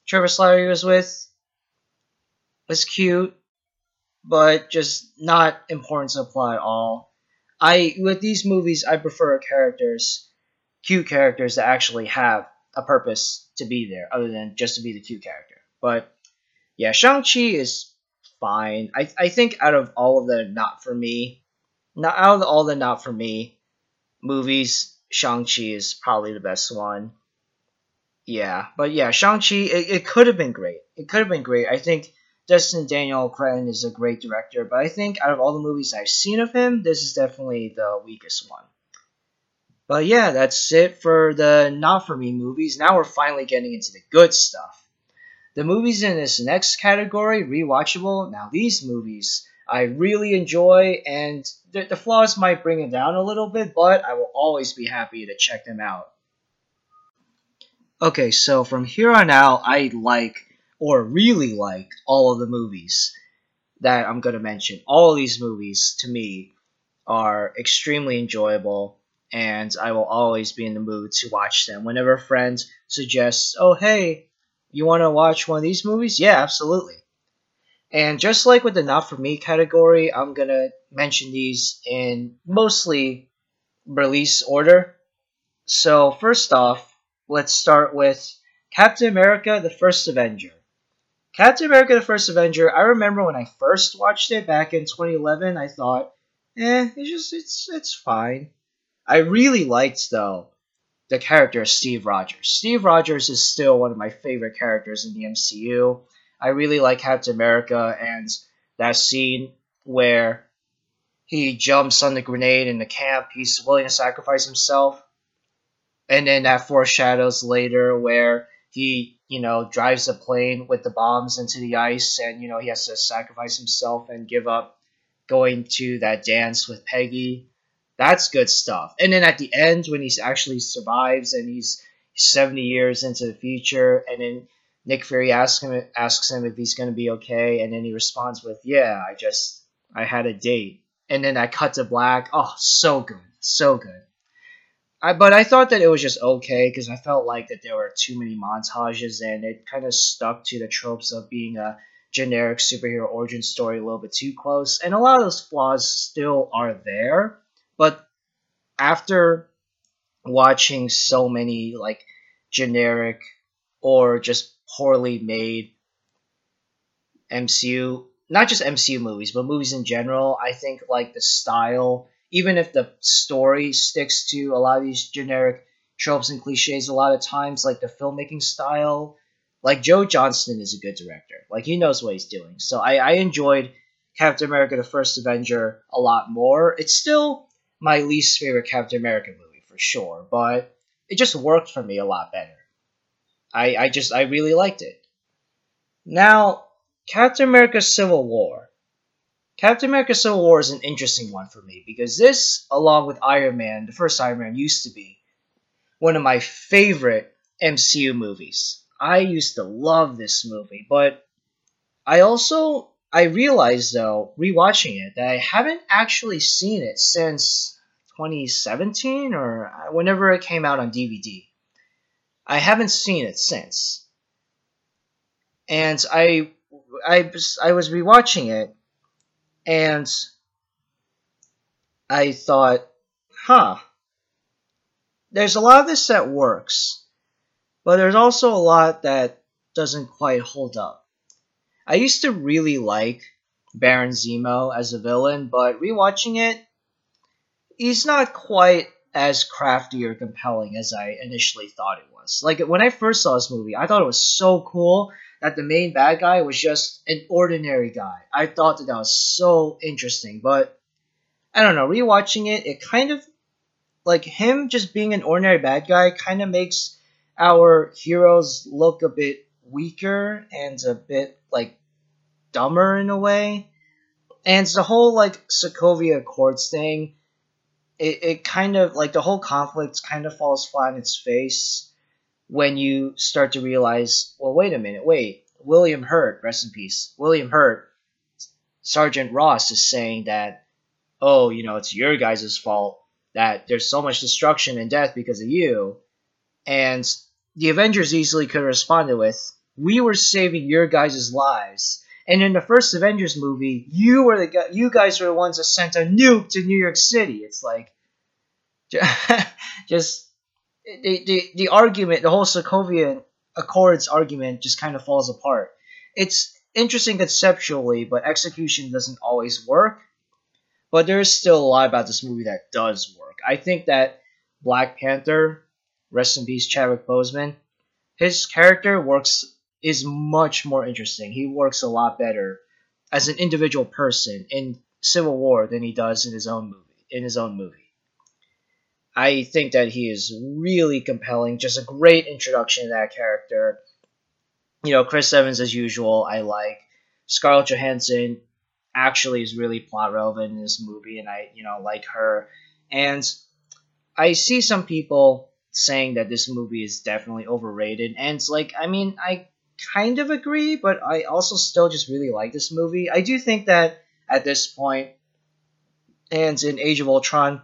Trevor Slattery was with was cute, but just not important to the plot at all. I with these movies, I prefer characters, cute characters that actually have a purpose to be there, other than just to be the cute character. But yeah, Shang-Chi is fine. I I think out of all of the not for me, not out of all the not for me movies, Shang-Chi is probably the best one. Yeah, but yeah, Shang-Chi, it, it could have been great. It could have been great. I think Destin Daniel Cretton is a great director, but I think out of all the movies I've seen of him, this is definitely the weakest one. But yeah, that's it for the not-for-me movies. Now we're finally getting into the good stuff. The movies in this next category, rewatchable, now these movies I really enjoy, and the, the flaws might bring it down a little bit, but I will always be happy to check them out. Okay, so from here on out, I like, or really like, all of the movies that I'm going to mention. All of these movies, to me, are extremely enjoyable and I will always be in the mood to watch them. Whenever a friend suggests, oh, hey, you want to watch one of these movies? Yeah, absolutely. And just like with the not-for-me category, I'm going to mention these in mostly release order. So first off, let's start with Captain America, the First Avenger. Captain America, the First Avenger, I remember when I first watched it back in twenty eleven, I thought, eh, it's just, it's, it's fine. I really liked, though, the character of Steve Rogers. Steve Rogers is still one of my favorite characters in the M C U. I really like Captain America and that scene where he jumps on the grenade in the camp. He's willing to sacrifice himself. And then that foreshadows later where he, you know, drives the plane with the bombs into the ice. And, you know, he has to sacrifice himself and give up going to that dance with Peggy. That's good stuff. And then at the end when he actually survives and he's seventy years into the future and then Nick Fury asks him, asks him if he's going to be okay, and then he responds with, yeah, I just, I had a date. And then I cut to black. Oh, so good. So good. I But I thought that it was just okay, because I felt like that there were too many montages, and it kind of stuck to the tropes of being a generic superhero origin story a little bit too close. And a lot of those flaws still are there, but after watching so many, like, generic or just poorly made M C U, not just M C U movies, but movies in general. I think like the style, even if the story sticks to a lot of these generic tropes and cliches a lot of times, like the filmmaking style, like Joe Johnston is a good director. Like he knows what he's doing. So I, I enjoyed Captain America the First Avenger a lot more. It's still my least favorite Captain America movie for sure, but it just worked for me a lot better. I, I just, I really liked it. Now, Captain America Civil War. Captain America Civil War is an interesting one for me because this, along with Iron Man, the first Iron Man, used to be one of my favorite M C U movies. I used to love this movie, but I also, I realized though, rewatching it, that I haven't actually seen it since twenty seventeen or whenever it came out on D V D. I haven't seen it since, and I, I, I was rewatching it, and I thought, huh, there's a lot of this that works, but there's also a lot that doesn't quite hold up. I used to really like Baron Zemo as a villain, but rewatching it, he's not quite as crafty or compelling as I initially thought it was. Like, when I first saw this movie, I thought it was so cool that the main bad guy was just an ordinary guy. I thought that that was so interesting, but I don't know, rewatching it, it kind of, like, him just being an ordinary bad guy kind of makes our heroes look a bit weaker and a bit, like, dumber in a way. And the whole, like, Sokovia Accords thing, It, it kind of, like, the whole conflict kind of falls flat on its face when you start to realize, well, wait a minute, wait, William Hurt, rest in peace, William Hurt, Sergeant Ross is saying that, oh, you know, it's your guys' fault that there's so much destruction and death because of you, and the Avengers easily could have responded with, we were saving your guys' lives, and in the first Avengers movie, you were the guy, you guys were the ones that sent a nuke to New York City. It's like, just the the the argument, the whole Sokovia Accords argument, just kind of falls apart. It's interesting conceptually, but execution doesn't always work. But there is still a lot about this movie that does work. I think that Black Panther, rest in peace, Chadwick Boseman, his character works. Is much more interesting. He works a lot better as an individual person in Civil War than he does in his own movie. In his own movie, I think that he is really compelling. Just a great introduction to that character. You know, Chris Evans as usual. I like Scarlett Johansson. Actually, is really plot relevant in this movie, and I, you know, like her. And I see some people saying that this movie is definitely overrated, and it's like, I mean, I. kind of agree, but I also still just really like this movie. I do think that at this point, and in Age of Ultron,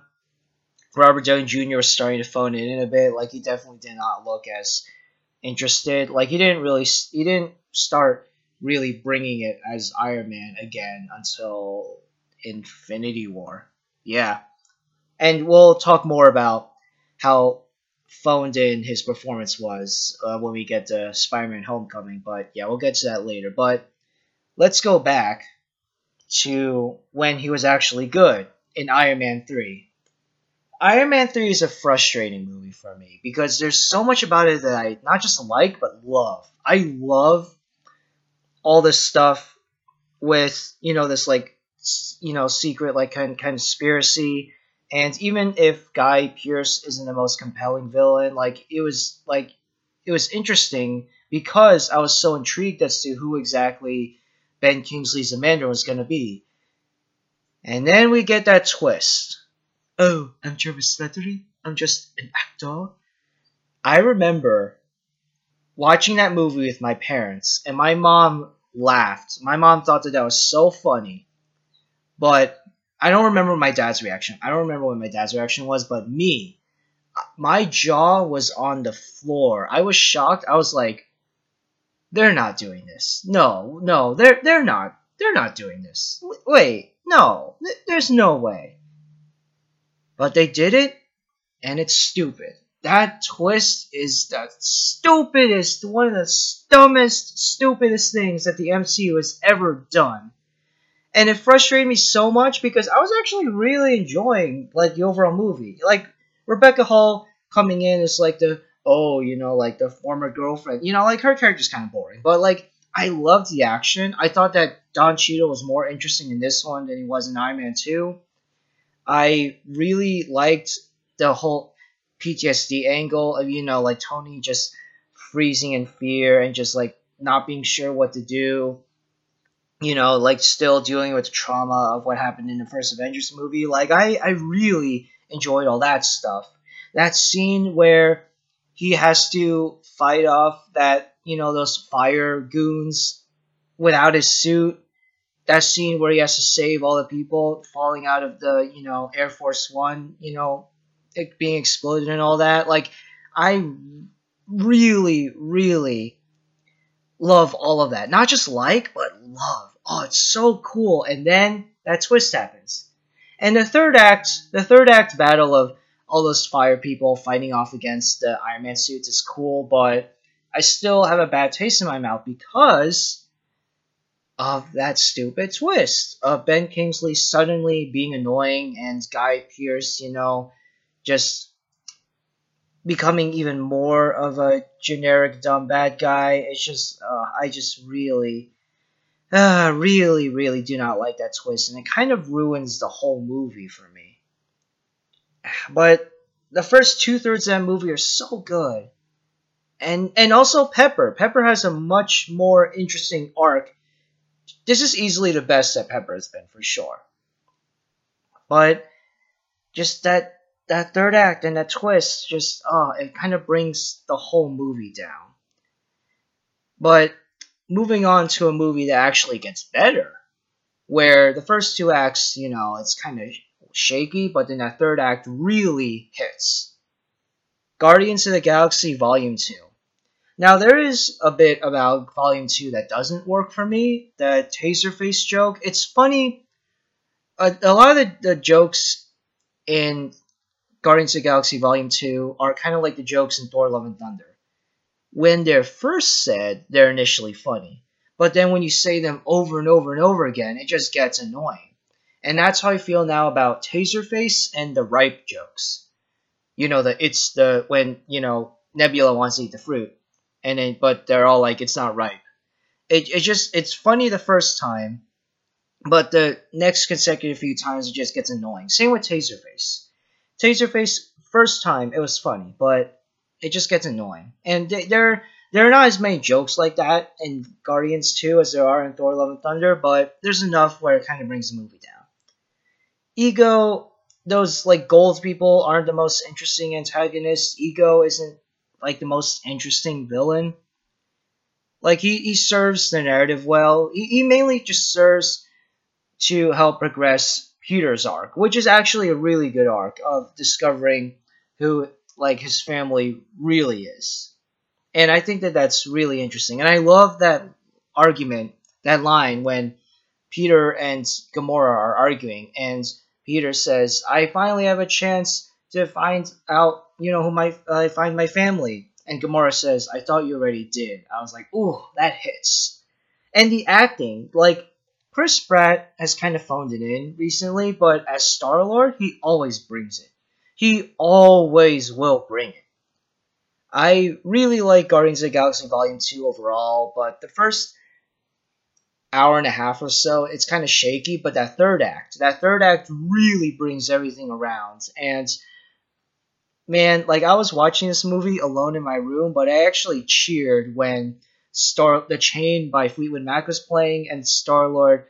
Robert Downey Junior was starting to phone it in a bit. Like, he definitely did not look as interested. Like, he didn't really he didn't start really bringing it as Iron Man again until Infinity War. Yeah. And we'll talk more about how phoned in his performance was uh, when we get to Spider-Man Homecoming. But, yeah, we'll get to that later. But let's go back to when he was actually good in Iron Man three. Iron Man three is a frustrating movie for me because there's so much about it that I not just like, but love. I love all this stuff with, you know, this, like, you know, secret, like, kind of conspiracy. And even if Guy Pearce isn't the most compelling villain, like, it was, like, it was interesting because I was so intrigued as to who exactly Ben Kingsley's Amanda was going to be. And then we get that twist. Oh, I'm Jervis Slattery. I'm just an actor. I remember watching that movie with my parents, and my mom laughed. My mom thought that that was so funny. But I don't remember my dad's reaction. I don't remember what my dad's reaction was, but me, my jaw was on the floor. I was shocked. I was like, they're not doing this. No, no, they're they're not. They're not doing this. Wait, no, there's no way. But they did it, and it's stupid. That twist is the stupidest, one of the dumbest, stupidest things that the M C U has ever done. And it frustrated me so much because I was actually really enjoying, like, the overall movie. Like, Rebecca Hall coming in is like the, oh, you know, like the former girlfriend. You know, like, her character's kind of boring. But, like, I loved the action. I thought that Don Cheadle was more interesting in this one than he was in Iron Man two. I really liked the whole P T S D angle of, you know, like, Tony just freezing in fear and just, like, not being sure what to do. You know, like, still dealing with the trauma of what happened in the first Avengers movie. Like, I, I really enjoyed all that stuff. That scene where he has to fight off that, you know, those fire goons without his suit. That scene where he has to save all the people falling out of the, you know, Air Force One, you know, it being exploded and all that. Like, I really, really love all of that. Not just like, but love. Oh, it's so cool. And then that twist happens. And the third act, the third act battle of all those fire people fighting off against the Iron Man suits is cool, but I still have a bad taste in my mouth because of that stupid twist of Ben Kingsley suddenly being annoying and Guy Pearce, you know, just becoming even more of a generic dumb bad guy. It's just, uh, I just really, uh, really, really do not like that twist, and it kind of ruins the whole movie for me. But the first two-thirds of that movie are so good. And, and also Pepper. Pepper has a much more interesting arc. This is easily the best that Pepper has been, for sure. But just that That third act and that twist just, oh, it kind of brings the whole movie down. But moving on to a movie that actually gets better, where the first two acts, you know, it's kind of shaky, but then that third act really hits. Guardians of the Galaxy Volume two. Now, there is a bit about Volume two that doesn't work for me, the Taserface joke. It's funny. A, a lot of the, the jokes in Guardians of the Galaxy Volume two are kind of like the jokes in Thor Love and Thunder. When they're first said, they're initially funny. But then when you say them over and over and over again, it just gets annoying. And that's how I feel now about Taserface and the ripe jokes. You know, the, it's the, when, you know, Nebula wants to eat the fruit, and then, but they're all like, it's not ripe. It, it just, it's funny the first time, but the next consecutive few times it just gets annoying. Same with Taserface. Taserface, first time, it was funny, but it just gets annoying. And there, there are not as many jokes like that in Guardians two as there are in Thor Love and Thunder, but there's enough where it kind of brings the movie down. Ego, those, like, gold people aren't the most interesting antagonists. Ego isn't, like, the most interesting villain. Like, he, he serves the narrative well. He, he mainly just serves to help progress Peter's arc, which is actually a really good arc of discovering who, like, his family really is. And I think that that's really interesting. And I love that argument, that line when Peter and Gamora are arguing, and Peter says, I finally have a chance to find out, you know, who my uh, find my family. And Gamora says, I thought you already did. I was like, ooh, that hits. And the acting, like, Chris Pratt has kind of phoned it in recently, but as Star-Lord, he always brings it. He always will bring it. I really like Guardians of the Galaxy Volume two overall, but the first hour and a half or so, it's kind of shaky, but that third act, that third act really brings everything around. And man, like, I was watching this movie alone in my room, but I actually cheered when Star the Chain by Fleetwood Mac was playing and Star-Lord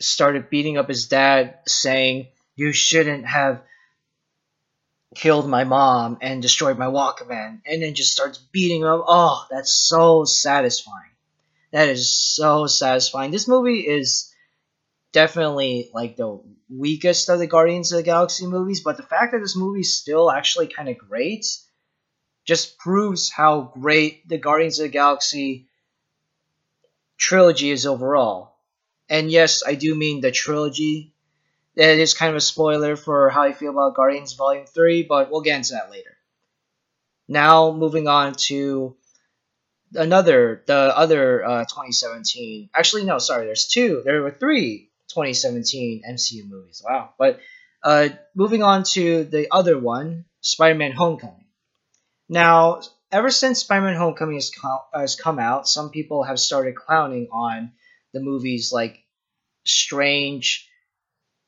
started beating up his dad, saying, you shouldn't have killed my mom and destroyed my Walkman, and then just starts beating him up. Oh, that's so satisfying. That is so satisfying. This movie is definitely, like, the weakest of the Guardians of the Galaxy movies, but the fact that this movie is still actually kind of great just proves how great the Guardians of the Galaxy trilogy is overall. And yes, I do mean the trilogy. That is kind of a spoiler for how I feel about Guardians Volume three, but we'll get into that later. Now, moving on to Another, the other uh, twenty seventeen, actually no, sorry, there's two, there were three twenty seventeen M C U movies, wow, but uh, moving on to the other one, Spider-Man Homecoming. Now, ever since Spider-Man Homecoming has come, has come out, some people have started clowning on the movie's, like, strange,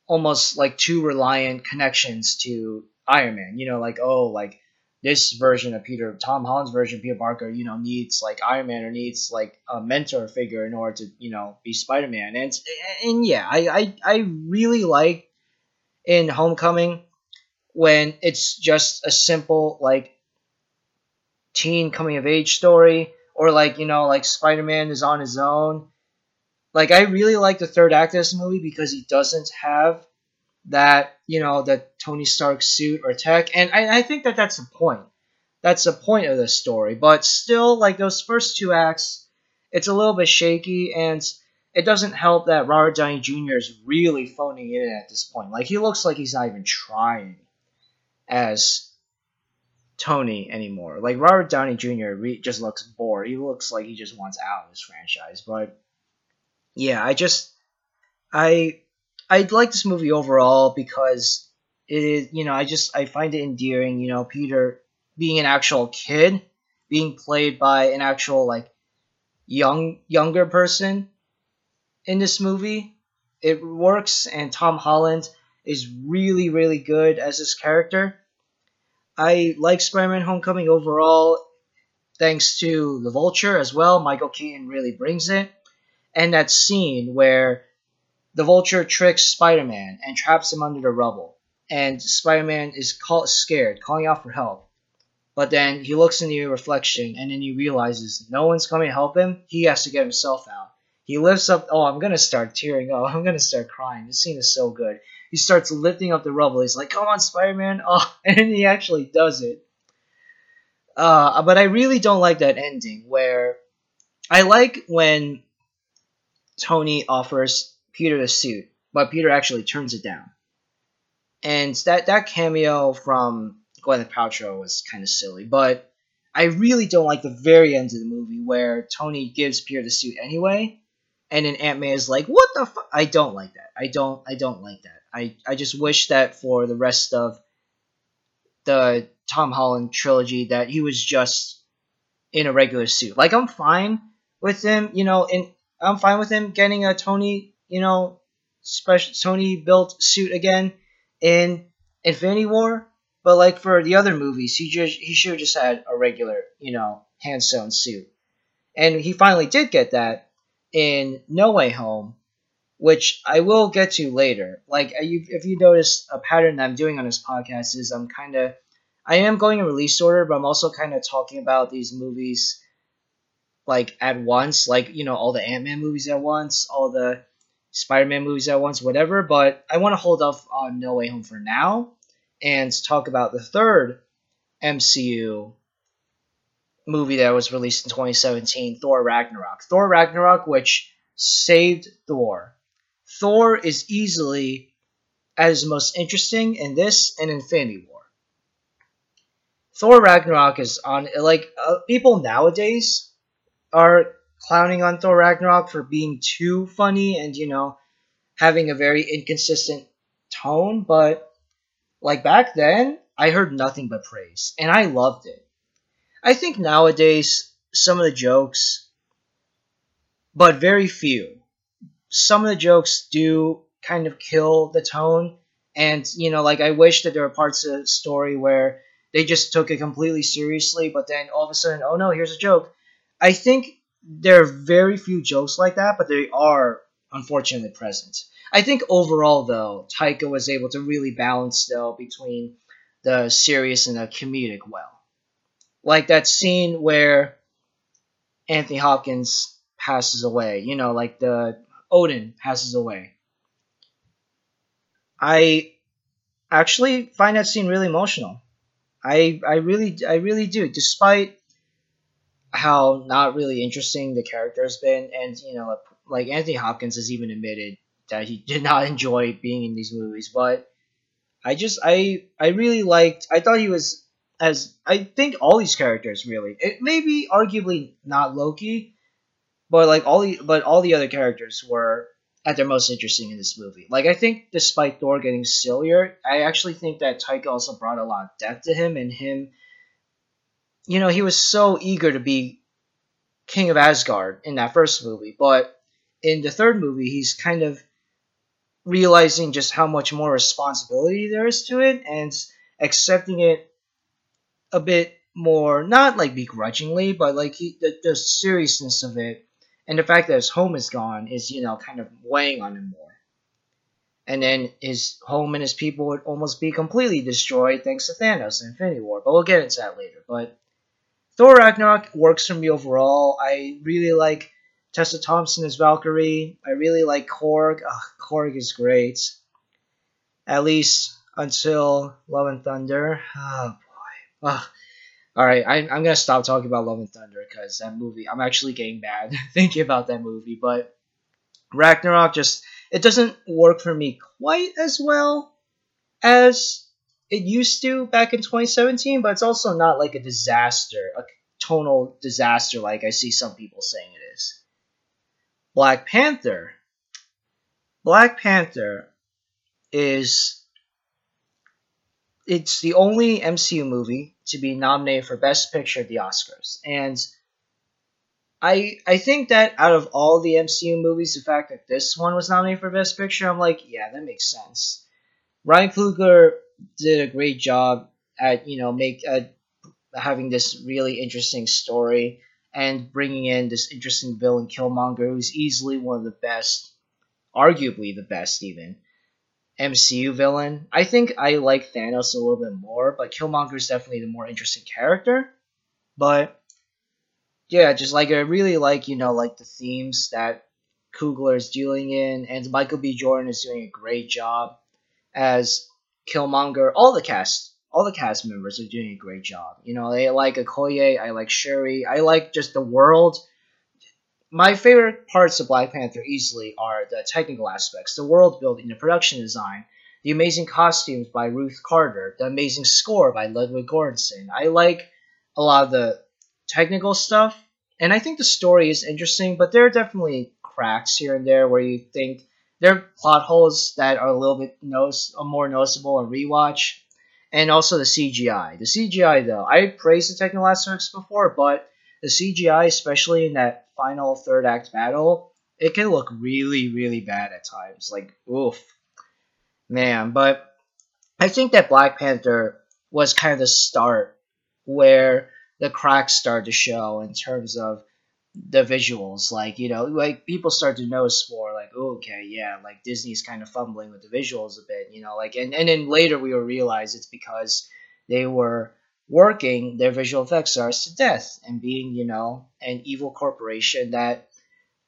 almost, like, too reliant connections to Iron Man, you know, like, oh, like, this version of Peter, Tom Holland's version of Peter Parker, you know, needs, like, Iron Man or needs, like, a mentor figure in order to, you know, be Spider-Man. And, and yeah, I, I, I really like in Homecoming when it's just a simple, like, teen coming-of-age story or, like, you know, like, Spider-Man is on his own. Like, I really like the third act of this movie because he doesn't have that, you know, the Tony Stark suit or tech, and I, I think that that's the point. That's the point of the story, but still, like, those first two acts, it's a little bit shaky, and it doesn't help that Robert Downey Junior is really phoning it in at this point. Like, he looks like he's not even trying as Tony anymore. Like, Robert Downey Junior re- just looks bored. He looks like he just wants out of this franchise, but yeah, I just, I... I like this movie overall because it is, you know, I just, I find it endearing, you know, Peter being an actual kid, being played by an actual, like, young, younger person in this movie. It works, and Tom Holland is really, really good as this character. I like Spider-Man Homecoming overall, thanks to the Vulture as well. Michael Keaton really brings it. And that scene where the Vulture tricks Spider-Man and traps him under the rubble. And Spider-Man is call- scared, calling out for help. But then he looks in the reflection, and then he realizes no one's coming to help him. He has to get himself out. He lifts up... Oh, I'm going to start tearing up. I'm going to start crying. This scene is so good. He starts lifting up the rubble. He's like, come on, Spider-Man. Oh, and he actually does it. Uh, but I really don't like that ending, where... I like when Tony offers Peter the suit, but Peter actually turns it down. And that, that cameo from Gwyneth Paltrow was kind of silly, but I really don't like the very end of the movie where Tony gives Peter the suit anyway, and then Aunt May is like, what the fuck? I don't like that. I don't I don't like that. I, I just wish that for the rest of the Tom Holland trilogy that he was just in a regular suit. Like, I'm fine with him, you know, and I'm fine with him getting a Tony... you know, special Tony-built suit again in Infinity War, but, like, for the other movies, he just he should have just had a regular, you know, hand-sewn suit. And he finally did get that in No Way Home, which I will get to later. Like, if you notice a pattern that I'm doing on this podcast is I'm kind of... I am going in release order, but I'm also kind of talking about these movies, like, at once. Like, you know, all the Ant-Man movies at once, all the Spider-Man movies at once, whatever, but I want to hold off on No Way Home for now and talk about the third M C U movie that was released in twenty seventeen, Thor Ragnarok. Thor Ragnarok, which saved Thor. Thor is easily as most interesting in this and Infinity War. Thor Ragnarok is on, like, uh, people nowadays are clowning on Thor Ragnarok for being too funny and, you know, having a very inconsistent tone, but, like, back then, I heard nothing but praise, and I loved it. I think nowadays, some of the jokes, but very few, some of the jokes do kind of kill the tone, and, you know, like, I wish that there were parts of the story where they just took it completely seriously, but then all of a sudden, oh no, here's a joke. I think there are very few jokes like that, but they are unfortunately present. I think overall, though, Taika was able to really balance, though, between the serious and the comedic well. Like that scene where Anthony Hopkins passes away, you know, like the Odin passes away. I actually find that scene really emotional. I I really I really do, despite how not really interesting the character has been, and you know, like Anthony Hopkins has even admitted that he did not enjoy being in these movies. But I just I I really liked. I thought he was as I think all these characters really. It maybe arguably not Loki, but like all the but all the other characters were at their most interesting in this movie. Like, I think despite Thor getting sillier, I actually think that Taika also brought a lot of depth to him, and him, you know, he was so eager to be King of Asgard in that first movie, but in the third movie, he's kind of realizing just how much more responsibility there is to it, and accepting it a bit more, not like begrudgingly, but like he, the, the seriousness of it. And the fact that his home is gone is, you know, kind of weighing on him more. And then his home and his people would almost be completely destroyed thanks to Thanos and Infinity War. But we'll get into that later. But Thor Ragnarok works for me overall. I really like Tessa Thompson as Valkyrie. I really like Korg. Ugh, Korg is great. At least until Love and Thunder. Oh, boy. Ugh. Alright, I'm going to stop talking about Love and Thunder because that movie, I'm actually getting mad thinking about that movie, but Ragnarok just, it doesn't work for me quite as well as it used to back in twenty seventeen, but it's also not like a disaster, a tonal disaster like I see some people saying it is. Black Panther. Black Panther is... It's the only M C U movie to be nominated for Best Picture at the Oscars. And I I think that out of all the M C U movies, the fact that this one was nominated for Best Picture, I'm like, yeah, that makes sense. Ryan Coogler did a great job at, you know, make uh, having this really interesting story and bringing in this interesting villain, Killmonger, who's easily one of the best, arguably the best even, M C U villain. I think I like Thanos a little bit more, but Killmonger is definitely the more interesting character. But yeah, just like I really like, you know, like the themes that Coogler is dealing in, and Michael B. Jordan is doing a great job as Killmonger. All the cast, all the cast members are doing a great job. You know, I like Okoye, I like Shuri, I like just the world. My favorite parts of Black Panther easily are the technical aspects, the world building, the production design, the amazing costumes by Ruth Carter, the amazing score by Ludwig Göransson. I like a lot of the technical stuff, and I think the story is interesting, but there are definitely cracks here and there where you think there are plot holes that are a little bit notice- more noticeable on rewatch, and also the C G I. The C G I, though, I praised the technical aspects before, but the C G I, especially in that final third act battle, it can look really, really bad at times. Like, oof. Man, but I think that Black Panther was kind of the start where the cracks started to show in terms of the visuals. Like, you know, like people start to notice more, like, oh, okay, yeah, like Disney's kind of fumbling with the visuals a bit, you know, like, and, and then later we will realize it's because they were working their visual effects artists to death and being, you know, an evil corporation that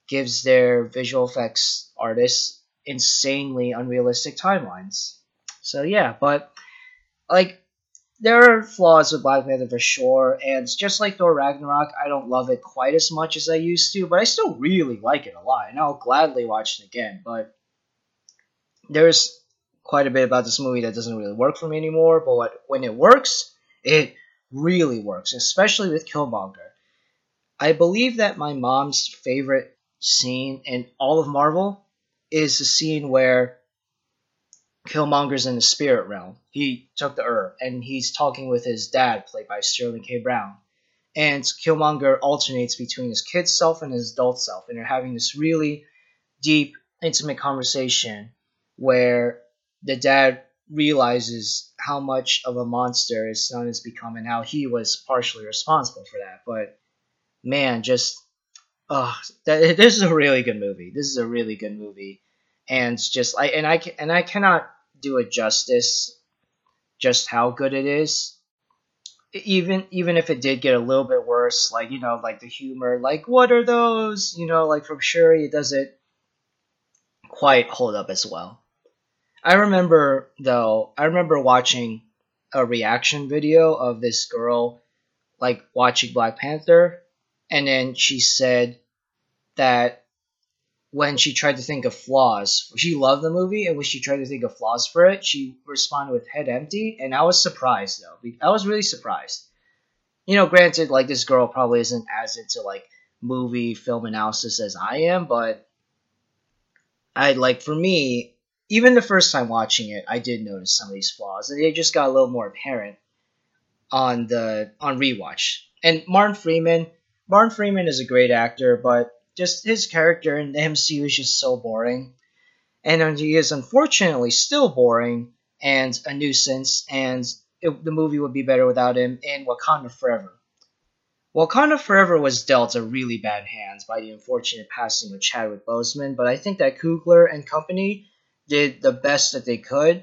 gives their visual effects artists insanely unrealistic timelines. So yeah, but like there are flaws with Black Panther for sure, and just like Thor Ragnarok, I don't love it quite as much as I used to, but I still really like it a lot, and I'll gladly watch it again. But there's quite a bit about this movie that doesn't really work for me anymore, but what, when it works, it really works, especially with Killmonger. I believe that my mom's favorite scene in all of Marvel is the scene where Killmonger's in the spirit realm. He took the herb, and he's talking with his dad, played by Sterling K. Brown. And Killmonger alternates between his kid self and his adult self, and they're having this really deep, intimate conversation where the dad realizes how much of a monster his son has become and how he was partially responsible for that. But, man, just, oh, that, this is a really good movie. This is a really good movie. And just I and I and I cannot do it justice, just how good it is. Even even if it did get a little bit worse, like you know, like the humor, like what are those? You know, like from Shuri, it doesn't quite hold up as well. I remember though. I remember watching a reaction video of this girl, like watching Black Panther, and then she said that. When she tried to think of flaws, she loved the movie, and when she tried to think of flaws for it, she responded with head empty, and I was surprised, though. I was really surprised. You know, granted, like, this girl probably isn't as into, like, movie, film analysis as I am, but I, like, for me, even the first time watching it, I did notice some of these flaws, and they just got a little more apparent on the, on rewatch. And Martin Freeman, Martin Freeman is a great actor, but just his character in the M C U is just so boring. And he is unfortunately still boring and a nuisance, and it, the movie would be better without him, and Wakanda Forever. Wakanda Forever was dealt a really bad hand by the unfortunate passing of Chadwick Boseman, but I think that Coogler and company did the best that they could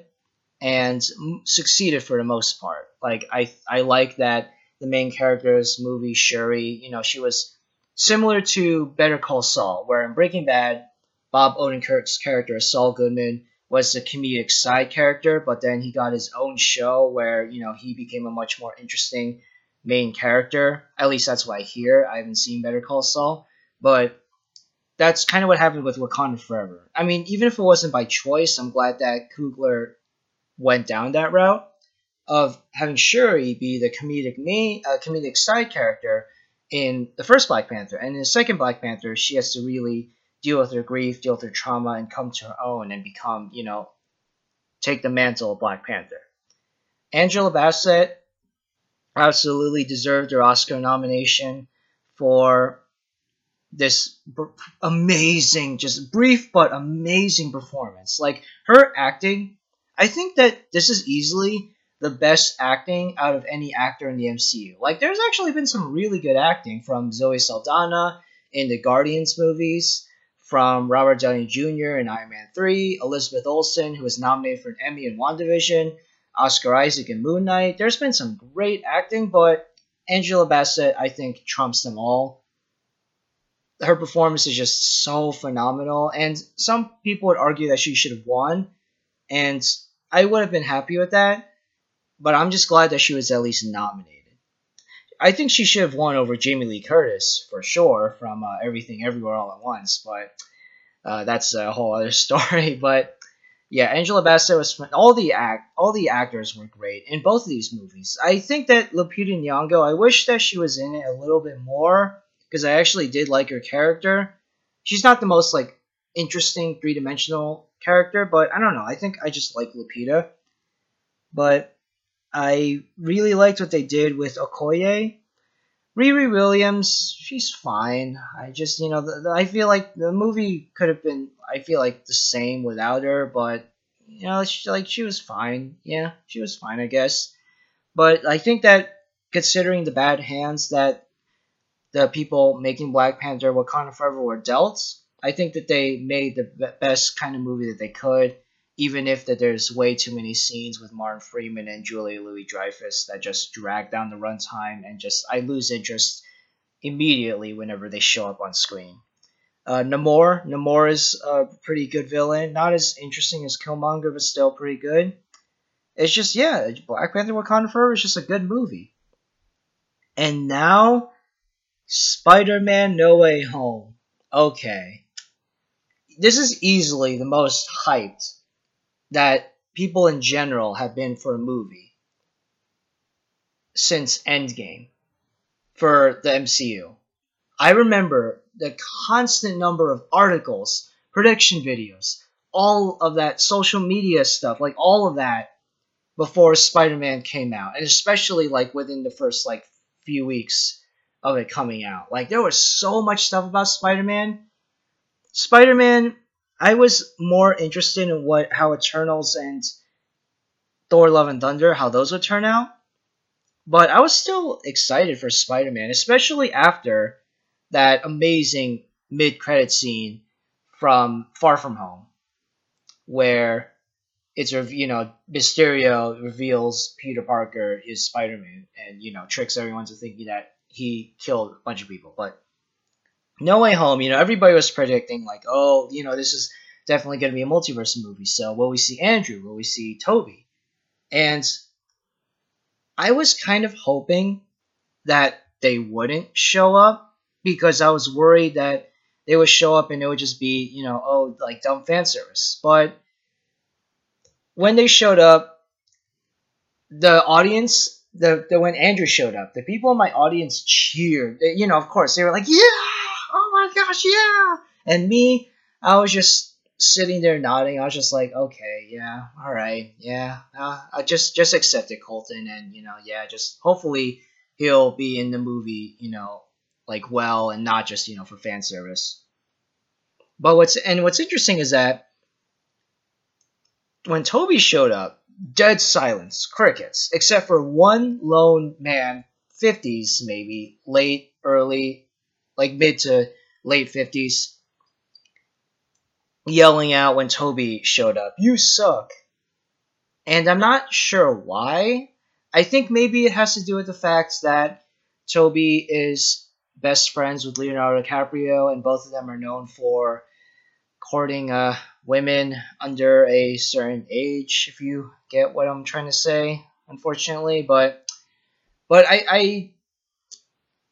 and succeeded for the most part. Like, I, I like that the main character's movie, Shuri, you know, she was similar to Better Call Saul, where in Breaking Bad, Bob Odenkirk's character, Saul Goodman, was the comedic side character, but then he got his own show where, you know, he became a much more interesting main character. At least that's what I hear. I haven't seen Better Call Saul, but that's kind of what happened with Wakanda Forever. I mean, even if it wasn't by choice, I'm glad that Coogler went down that route of having Shuri be the comedic main, uh, comedic side character in the first Black Panther, and in the second Black Panther, she has to really deal with her grief, deal with her trauma, and come to her own and become, you know, take the mantle of Black Panther. Angela Bassett absolutely deserved her Oscar nomination for this b- amazing, just brief but amazing performance. Like, her acting, I think that this is easily the best acting out of any actor in the M C U. Like, there's actually been some really good acting from Zoe Saldana in the Guardians movies, from Robert Downey Junior in Iron Man three, Elizabeth Olsen, who was nominated for an Emmy in WandaVision, Oscar Isaac in Moon Knight. There's been some great acting, but Angela Bassett, I think, trumps them all. Her performance is just so phenomenal, and some people would argue that she should have won, and I would have been happy with that. But I'm just glad that she was at least nominated. I think she should have won over Jamie Lee Curtis, for sure, from uh, Everything Everywhere All at Once, but uh, that's a whole other story. But yeah, Angela Bassett was all the act, all the actors were great in both of these movies. I think that Lupita Nyong'o, I wish that she was in it a little bit more, because I actually did like her character. She's not the most like interesting three-dimensional character, but I don't know. I think I just like Lupita, but I really liked what they did with Okoye. Riri Williams, she's fine. I just, you know, the, the, I feel like the movie could have been, I feel like, the same without her, but, you know, she, like, she was fine. Yeah, she was fine, I guess. But I think that, considering the bad hands that the people making Black Panther Wakanda Forever were dealt, I think that they made the best kind of movie that they could. Even if that there's way too many scenes with Martin Freeman and Julia Louis-Dreyfus that just drag down the runtime and just I lose interest immediately whenever they show up on screen. Uh, Namor. Namor is a pretty good villain. Not as interesting as Killmonger, but still pretty good. It's just, yeah, Black Panther Wakanda Forever is just a good movie. And now, Spider-Man No Way Home. Okay. This is easily the most hyped that people in general have been for a movie since Endgame for the M C U. I remember the constant number of articles, prediction videos, all of that social media stuff, like all of that before Spider-Man came out. And especially like within the first like few weeks of it coming out. Like there was so much stuff about Spider-Man. Spider-Man, I was more interested in what how Eternals and Thor Love and Thunder, how those would turn out. But I was still excited for Spider-Man, especially after that amazing mid-credit scene from Far From Home, where it's, you know, Mysterio reveals Peter Parker is Spider-Man and, you know, tricks everyone to thinking that he killed a bunch of people. But No Way Home, you know, everybody was predicting, like, oh, you know, this is definitely going to be a multiverse movie. So will we see Andrew? Will we see Toby? And I was kind of hoping that they wouldn't show up, because I was worried that they would show up and it would just be, you know, oh, like dumb fan service. But when they showed up, the audience, the, the when Andrew showed up, the people in my audience cheered. They, you know, of course, they were like, yeah, oh my gosh, yeah. And me, I was just sitting there nodding. I was just like, okay, yeah, all right, yeah. Uh, I just, just accepted Colton and, you know, yeah, just hopefully he'll be in the movie, you know, like, well, and not just, you know, for fan service. But what's, and what's interesting is that when Toby showed up, dead silence, crickets, except for one lone man, fifties maybe, late, early, like mid to late fifties, yelling out when Toby showed up, "You suck." And I'm not sure why. I think maybe it has to do with the fact that Toby is best friends with Leonardo DiCaprio, and both of them are known for courting uh, women under a certain age, if you get what I'm trying to say, unfortunately. But but I I,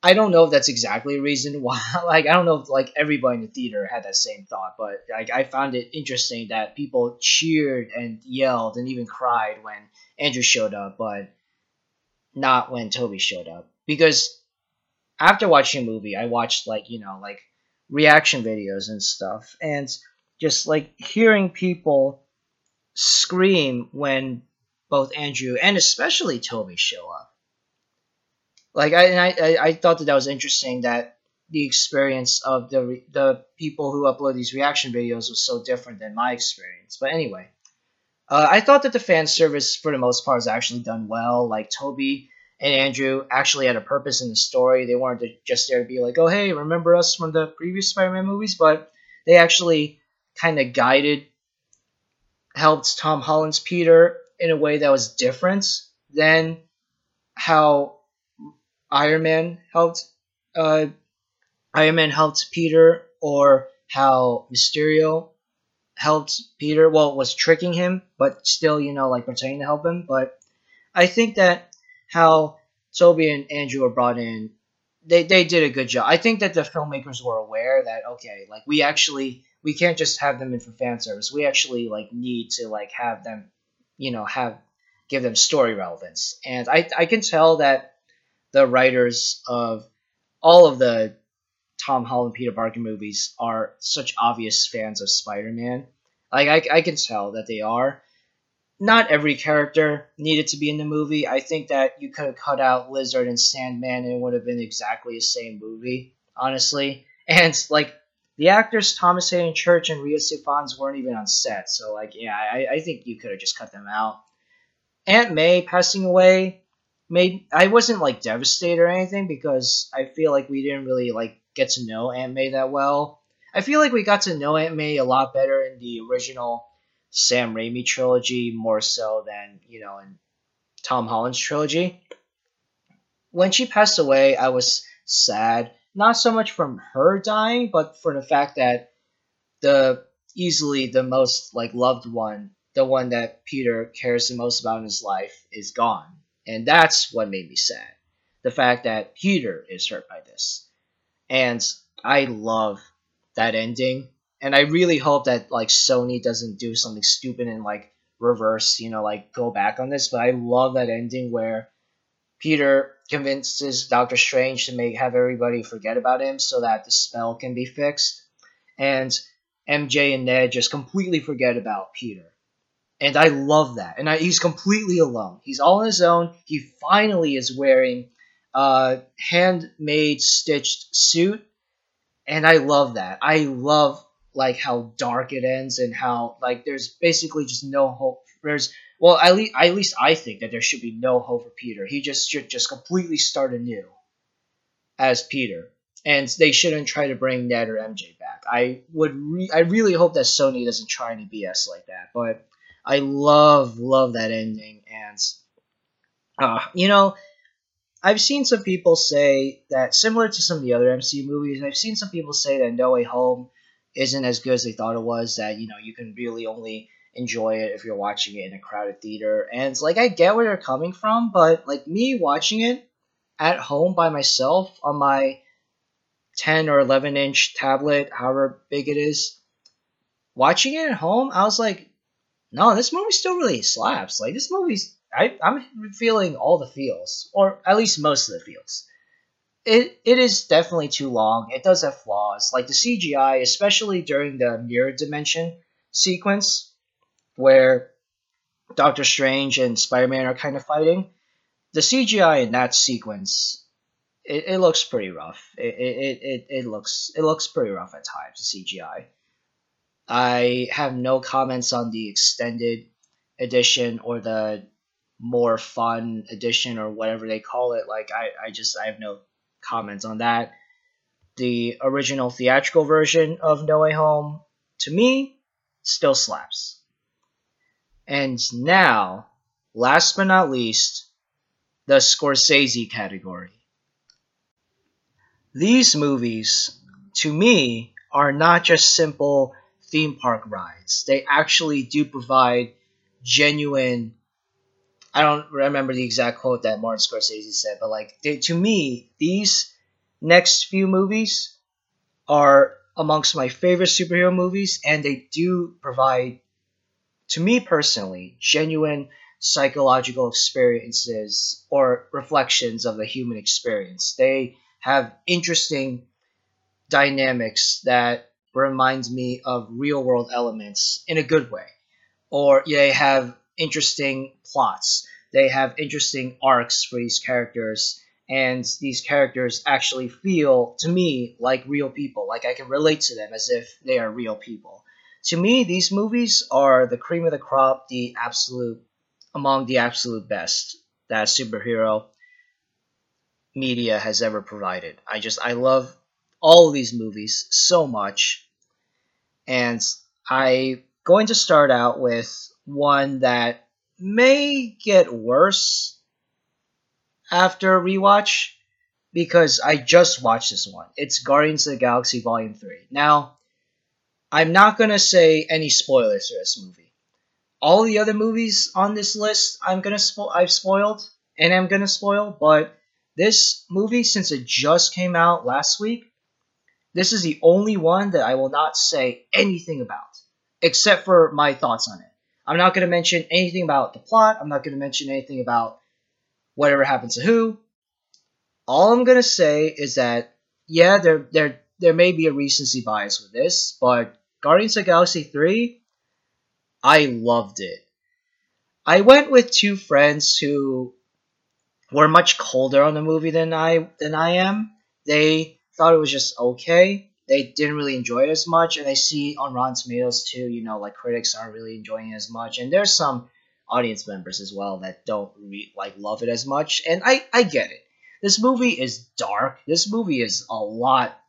I don't know if that's exactly a reason why. Like, I don't know if, like, everybody in the theater had that same thought, but I, I found it interesting that people cheered and yelled and even cried when Andrew showed up, but not when Toby showed up. Because after watching a movie, I watched, like, you know, like, reaction videos and stuff. And just, like, hearing people scream when both Andrew and especially Toby show up. Like, I and I, I thought that that was interesting, that the experience of the re- the people who upload these reaction videos was so different than my experience. But anyway, uh, I thought that the fan service, for the most part, was actually done well. Like, Toby and Andrew actually had a purpose in the story. They weren't just there to be like, oh, hey, remember us from the previous Spider-Man movies? But they actually kind of guided, helped Tom Holland's Peter in a way that was different than how Iron Man helped uh, Iron Man helped Peter, or how Mysterio helped Peter. Well, was tricking him, but still, you know, like, pretending to help him. But I think that how Toby and Andrew were brought in, they they did a good job. I think that the filmmakers were aware that, okay, like, we actually, we can't just have them in for fan service. We actually, like, need to, like, have them, you know, have, give them story relevance. And I, I can tell that the writers of all of the Tom Holland, Peter Parker movies are such obvious fans of Spider-Man. Like, I, I can tell that they are. Not every character needed to be in the movie. I think that you could have cut out Lizard and Sandman and it would have been exactly the same movie, honestly. And, like, the actors Thomas Hayden Church and Rhea Seefans weren't even on set. So, like, yeah, I, I think you could have just cut them out. Aunt May passing away made, I wasn't, like, devastated or anything, because I feel like we didn't really, like, get to know Aunt May that well. I feel like we got to know Aunt May a lot better in the original Sam Raimi trilogy, more so than, you know, in Tom Holland's trilogy. When she passed away, I was sad. not so much from her dying, but for the fact that the easily the most like loved one, the one that Peter cares the most about in his life, is gone. And that's what made me sad. The fact that Peter is hurt by this. And I love that ending. And I really hope that like Sony doesn't do something stupid and like reverse, you know, like go back on this. But I love that ending where Peter convinces Doctor Strange to make have everybody forget about him so that the spell can be fixed. And M J and Ned just completely forget about Peter. And I love that. And I, he's completely alone. He's all on his own. He finally is wearing a handmade stitched suit. And I love that. I love like how dark it ends and how like there's basically just no hope. There's well, at least, at least I think that there should be no hope for Peter. He just should just completely start anew as Peter. And they shouldn't try to bring Ned or M J back. I would re- I really hope that Sony doesn't try any B S like that. But I love, love that ending. And, uh, you know, I've seen some people say that, similar to some of the other M C U movies, I've seen some people say that No Way Home isn't as good as they thought it was, that, you know, you can really only enjoy it if you're watching it in a crowded theater. And, like, I get where they're coming from, but, like, me watching it at home by myself on my ten or eleven inch tablet, however big it is, watching it at home, I was like, no, this movie still really slaps. Like, this movie's, I, I'm feeling all the feels, or at least most of the feels. It It is definitely too long. It does have flaws. Like, the C G I, especially during the mirror dimension sequence, where Doctor Strange and Spider-Man are kind of fighting, the C G I in that sequence, it, it looks pretty rough. It, it it it looks it looks pretty rough at times, the C G I. I have no comments on the extended edition or the more fun edition or whatever they call it. Like, I, I just, I have no comments on that. The original theatrical version of No Way Home, to me, still slaps. And now, last but not least, the Scorsese category. These movies, to me, are not just simple theme park rides. They actually do provide genuine, I don't remember the exact quote that Martin Scorsese said, but like they, to me, these next few movies are amongst my favorite superhero movies, and they do provide, to me personally, genuine psychological experiences or reflections of the human experience. They have interesting dynamics that reminds me of real world elements in a good way, or they have interesting plots, they have interesting arcs for these characters, and these characters actually feel to me like real people, like I can relate to them as if they are real people. To me, these movies are the cream of the crop, the absolute, among the absolute best that superhero media has ever provided. I just, I love all of these movies so much, and I'm going to start out with one that may get worse after a rewatch, because I just watched this one. It's Guardians of the Galaxy Volume three. Now, I'm not going to say any spoilers for this movie. All the other movies on this list I'm gonna spo- I've spoiled, and I'm going to spoil, but this movie, since it just came out last week, this is the only one that I will not say anything about, except for my thoughts on it. I'm not going to mention anything about the plot. I'm not going to mention anything about whatever happens to who. All I'm going to say is that, yeah, there there there may be a recency bias with this, but Guardians of the Galaxy three, I loved it. I went with two friends who were much colder on the movie than I than I am. They thought it was just okay. They didn't really enjoy it as much, and I see on Rotten Tomatoes too, you know, like critics aren't really enjoying it as much, and there's some audience members as well that don't re- like love it as much, and I, I get it. This movie is dark. This movie is a lot,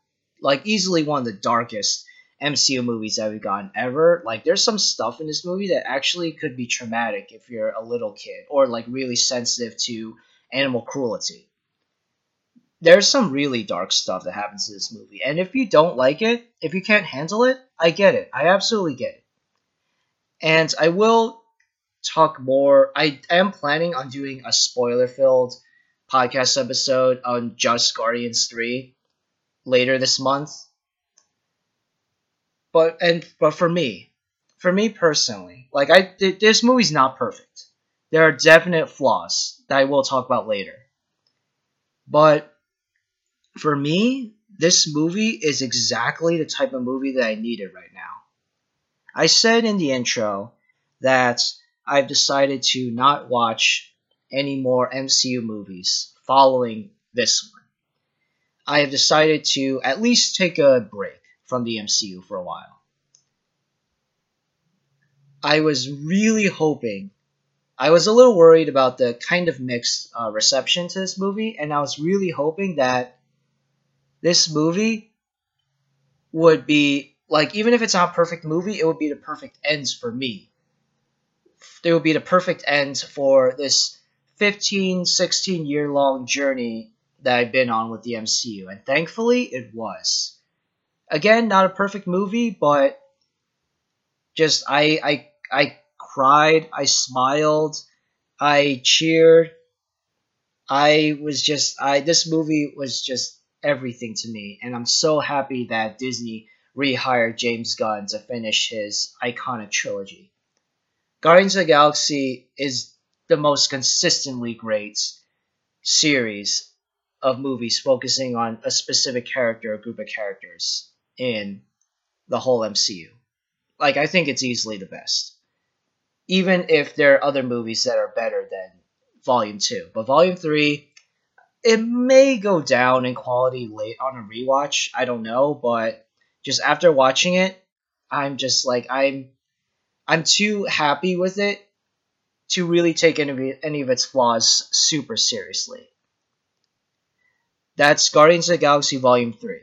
like easily one of the darkest M C U movies that we've gotten ever. Like there's some stuff in this movie that actually could be traumatic if you're a little kid, or like really sensitive to animal cruelty. there's some really dark stuff that happens in this movie. And if you don't like it, if you can't handle it, I get it. I absolutely get it. And I will talk more. I am planning on doing a spoiler-filled podcast episode on just Guardians three later this month. But and but for me, for me personally, like I th- this movie's not perfect. There are definite flaws that I will talk about later. But for me, this movie is exactly the type of movie that I needed right now. I said in the intro that I've decided to not watch any more M C U movies following this one. I have decided to at least take a break from the M C U for a while. I was really hoping... I was a little worried about the kind of mixed uh, reception to this movie, and I was really hoping that this movie would be, like, even if it's not a perfect movie, it would be the perfect end for me. It would be the perfect end for this fifteen, sixteen year long journey that I've been on with the M C U, and thankfully it was. Again, not a perfect movie, but just I, I, I, cried, I smiled, I cheered, I was just, I this movie was just everything to me, and I'm so happy that Disney rehired James Gunn to finish his iconic trilogy. Guardians of the Galaxy is the most consistently great series of movies focusing on a specific character or group of characters in the whole M C U. Like, I think it's easily the best. Even if there are other movies that are better than Volume two. But Volume three, it may go down in quality late on a rewatch. I don't know, but just after watching it, I'm just like, I'm I'm too happy with it to really take any, any of its flaws super seriously. That's Guardians of the Galaxy Volume three.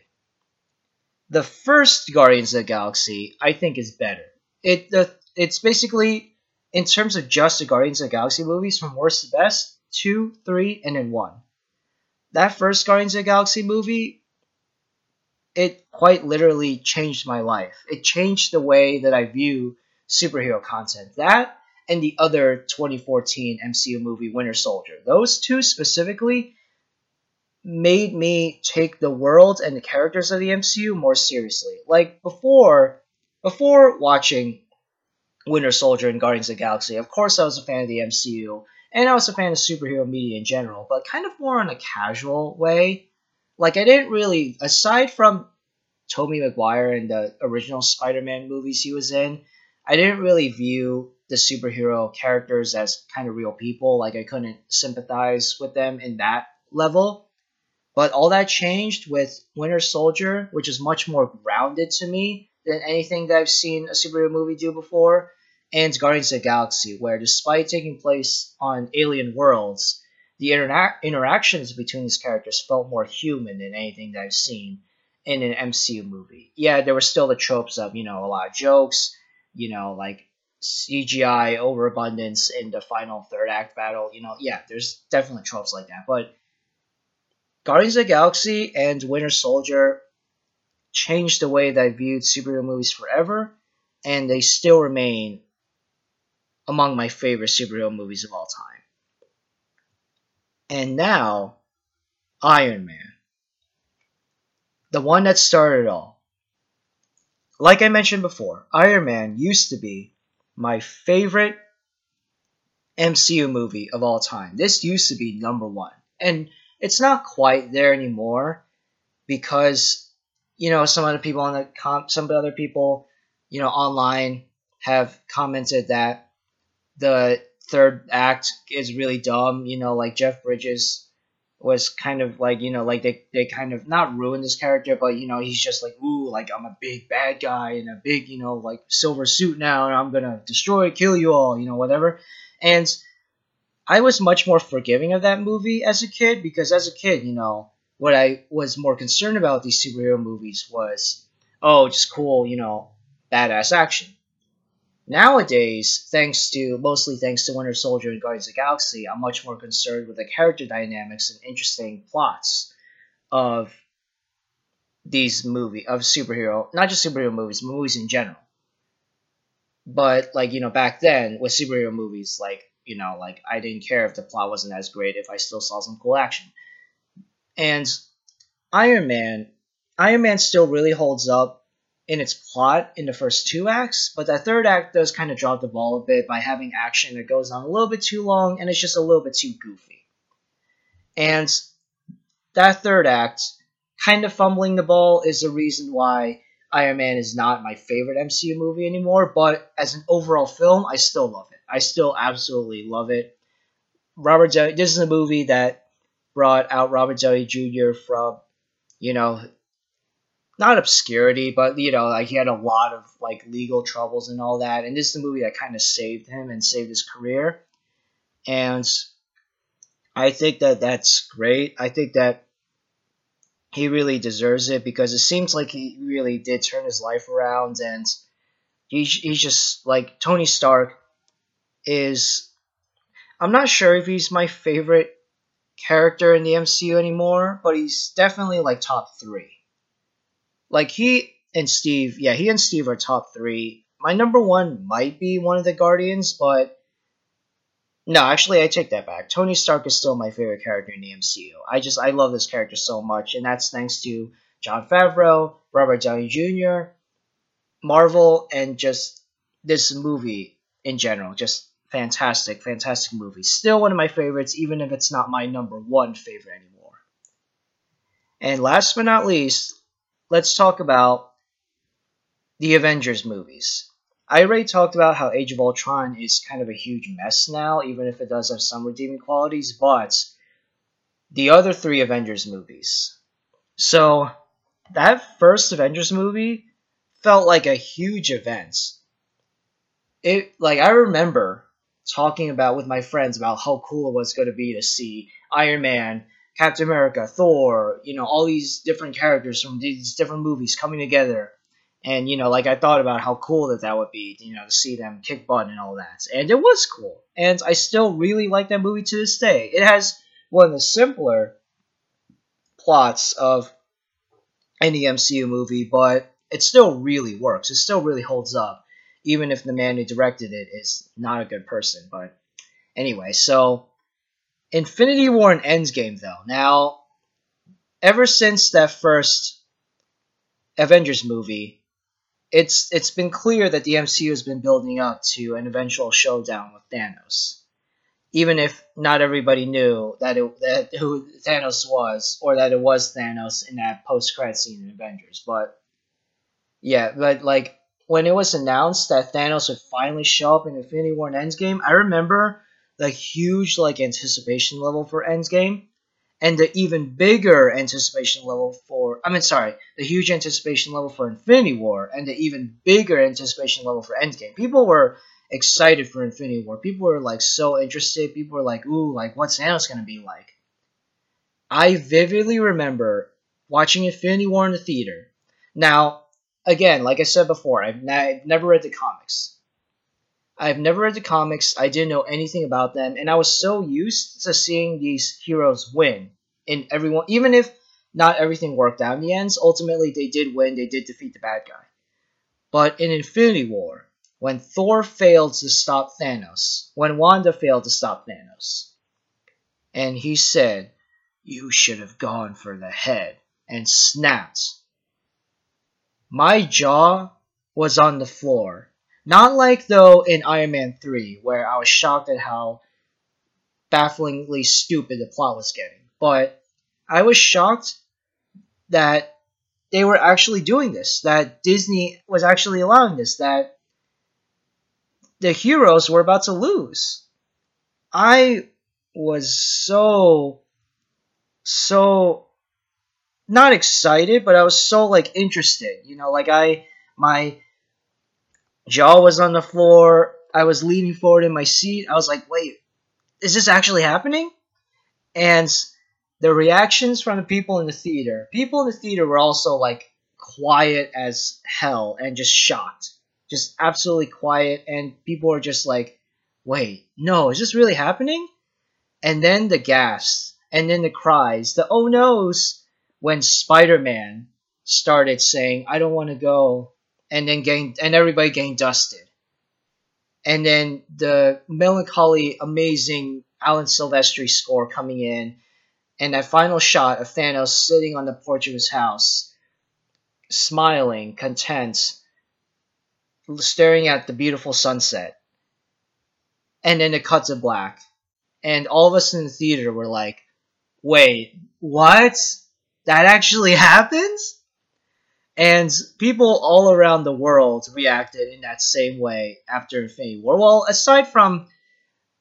The first Guardians of the Galaxy, I think, is better. It the It's basically... In terms of just the Guardians of the Galaxy movies, from worst to best, two, three, and then one. That first Guardians of the Galaxy movie, it quite literally changed my life. It changed the way that I view superhero content. That and the other twenty fourteen M C U movie, Winter Soldier. Those two specifically made me take the world and the characters of the M C U more seriously. Like, before, before watching Winter Soldier and Guardians of the Galaxy, of course I was a fan of the M C U, and I was a fan of superhero media in general, but kind of more in a casual way. Like, I didn't really, aside from Tobey Maguire and the original Spider-Man movies he was in, I didn't really view the superhero characters as kind of real people. Like, I couldn't sympathize with them in that level. But all that changed with Winter Soldier, which is much more grounded to me than anything that I've seen a superhero movie do before, and Guardians of the Galaxy, where despite taking place on alien worlds, the interna- interactions between these characters felt more human than anything that I've seen in an M C U movie. Yeah, there were still the tropes of, you know, a lot of jokes, you know, like C G I overabundance in the final third act battle, you know, yeah, there's definitely tropes like that, but Guardians of the Galaxy and Winter Soldier changed the way that I viewed superhero movies forever, and they still remain among my favorite superhero movies of all time. And now, Iron Man. The one that started it all. Like I mentioned before, Iron Man used to be my favorite M C U movie of all time. This used to be number one. And it's not quite there anymore, because you know, some other people on the com- some other people, you know, online have commented that the third act is really dumb. You know, like Jeff Bridges was kind of like, you know, like they, they kind of not ruined his character, but, you know, he's just like, ooh, like I'm a big bad guy in a big, you know, like silver suit now, and I'm going to destroy, kill you all, you know, whatever. And I was much more forgiving of that movie as a kid because as a kid, you know, what I was more concerned about these superhero movies was, oh, just cool, you know, badass action. Nowadays, thanks to, mostly thanks to Winter Soldier and Guardians of the Galaxy, I'm much more concerned with the character dynamics and interesting plots. of these movie of superhero, not just superhero movies, movies in general. But like, you know, back then with superhero movies, like, you know, like I didn't care if the plot wasn't as great if I still saw some cool action. And Iron Man, Iron Man still really holds up in its plot in the first two acts, but that third act does kind of drop the ball a bit by having action that goes on a little bit too long and it's just a little bit too goofy. And that third act, kind of fumbling the ball, is the reason why Iron Man is not my favorite M C U movie anymore, but as an overall film, I still love it. I still absolutely love it. Robert Downey, this is a movie that brought out Robert Downey Junior from, you know, not obscurity, but, you know, like he had a lot of like legal troubles and all that, and this is the movie that kind of saved him and saved his career, and I think that that's great. I think that he really deserves it because it seems like he really did turn his life around, and he's, he's just like Tony Stark is, I'm not sure if he's my favorite character in the M C U anymore, but he's definitely like top three. Like he and Steve, yeah, he and Steve are top three. My number one might be one of the Guardians, but no, actually, I take that back. Tony Stark is still my favorite character in the M C U. I just, I love this character so much, and that's thanks to Jon Favreau, Robert Downey Junior, Marvel, and just this movie in general. Just fantastic, fantastic movie. Still one of my favorites, even if it's not my number one favorite anymore. And last but not least, let's talk about the Avengers movies. I already talked about how Age of Ultron is kind of a huge mess now, even if it does have some redeeming qualities, but the other three Avengers movies. So, that first Avengers movie felt like a huge event. It, like, I remember talking about with my friends about how cool it was going to be to see Iron Man, Captain America, Thor, you know, all these different characters from these different movies coming together. And, you know, like, I thought about how cool that that would be, you know, to see them kick butt and all that. And it was cool. And I still really like that movie to this day. It has one of the simpler plots of any M C U movie, but it still really works. It still really holds up, even if the man who directed it is not a good person. But anyway, so Infinity War and Endgame, though. Now, ever since that first Avengers movie, It's it's been clear that the M C U has been building up to an eventual showdown with Thanos, even if not everybody knew that it, that who Thanos was, or that it was Thanos in that post-credit scene in Avengers. But yeah, but like when it was announced that Thanos would finally show up in Infinity War and Endgame, I remember the huge like anticipation level for Endgame, and the even bigger anticipation level for... I mean, sorry. The huge anticipation level for Infinity War, and the even bigger anticipation level for Endgame. People were excited for Infinity War. People were, like, so interested. People were like, ooh, like, what's Thanos going to be like? I vividly remember watching Infinity War in the theater. Now, again, like I said before, I've, n- I've never read the comics. I've never read the comics. I didn't know anything about them, and I was so used to seeing these heroes win. And everyone, even if not everything worked out in the end, ultimately they did win. They did defeat the bad guy. But in Infinity War, when Thor failed to stop Thanos, when Wanda failed to stop Thanos, and he said, "You should have gone for the head," and snapped, my jaw was on the floor. Not like, though, in Iron Man three, where I was shocked at how bafflingly stupid the plot was getting. But I was shocked that they were actually doing this, that Disney was actually allowing this, that the heroes were about to lose. I was so, so, not excited, but I was so, like, interested. You know, like, I, my... jaw was on the floor. I was leaning forward in my seat. I was like, wait, is this actually happening? And the reactions from the people in the theater, people in the theater were also like quiet as hell and just shocked. Just absolutely quiet. And people were just like, wait, no, is this really happening? And then the gasps, and then the cries, the oh no's, when Spider-Man started saying, I don't want to go, and then getting, and everybody getting dusted. And then the melancholy, amazing Alan Silvestri score coming in, and that final shot of Thanos sitting on the porch of his house, smiling, content, staring at the beautiful sunset. And then it cuts to black. And all of us in the theater were like, wait, what? That actually happened? And people all around the world reacted in that same way after Infinity War. Well, aside from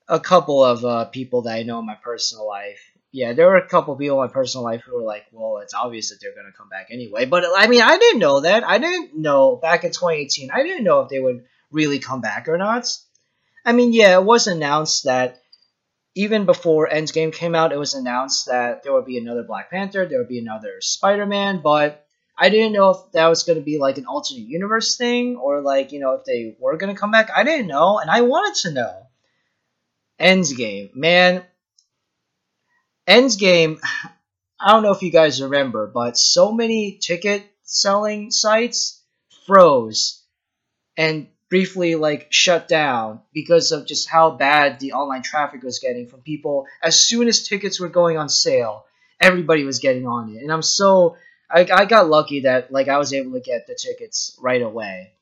a couple of uh, people that I know in my personal life. Yeah, there were a couple people in my personal life who were like, well, it's obvious that they're going to come back anyway. But, I mean, I didn't know that. I didn't know back in twenty eighteen. I didn't know if they would really come back or not. I mean, yeah, it was announced that even before Endgame came out, it was announced that there would be another Black Panther, there would be another Spider-Man, but I didn't know if that was going to be like an alternate universe thing or like, you know, if they were going to come back. I didn't know, and I wanted to know. Endgame, man. Endgame, I don't know if you guys remember, but so many ticket selling sites froze and briefly like shut down because of just how bad the online traffic was getting from people. As soon as tickets were going on sale, everybody was getting on it. And I'm so... I, I got lucky that like I was able to get the tickets right away.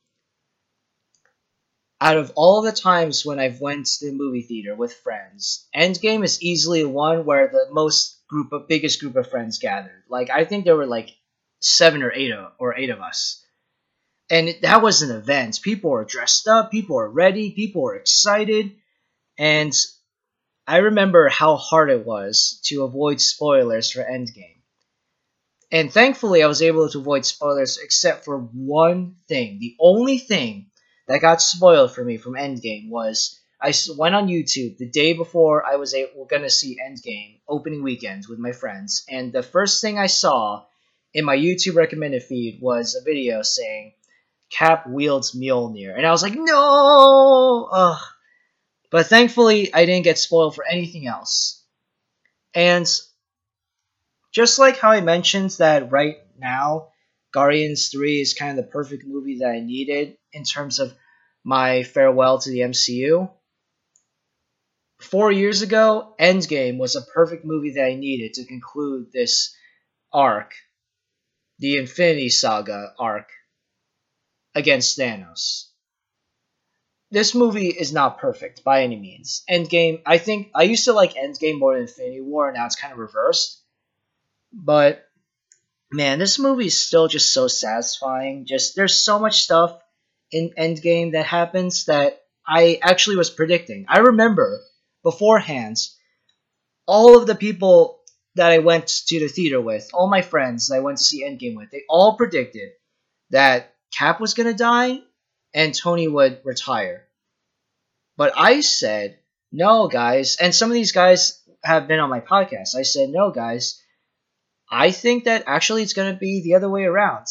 Out of all the times when I've went to the movie theater with friends, Endgame is easily one where the most group of biggest group of friends gathered. Like I think there were like seven or eight of, or eight of us, and it, that was an event. People were dressed up, people were ready, people were excited, and I remember how hard it was to avoid spoilers for Endgame. And thankfully, I was able to avoid spoilers except for one thing. The only thing that got spoiled for me from Endgame was I went on YouTube the day before I was able, gonna see Endgame opening weekend with my friends. And the first thing I saw in my YouTube recommended feed was a video saying, Cap wields Mjolnir. And I was like, no! Ugh. But thankfully, I didn't get spoiled for anything else. And... just like how I mentioned that right now, Guardians three is kind of the perfect movie that I needed in terms of my farewell to the M C U. Four years ago, Endgame was a perfect movie that I needed to conclude this arc, the Infinity Saga arc, against Thanos. This movie is not perfect by any means. Endgame, I think, I used to like Endgame more than Infinity War, and now it's kind of reversed. But, man, this movie is still just so satisfying. Just there's so much stuff in Endgame that happens that I actually was predicting. I remember beforehand all of the people that I went to the theater with, all my friends that I went to see Endgame with, they all predicted that Cap was going to die and Tony would retire. But I said, no, guys, and some of these guys have been on my podcast. I said, no, guys. I think that actually it's going to be the other way around.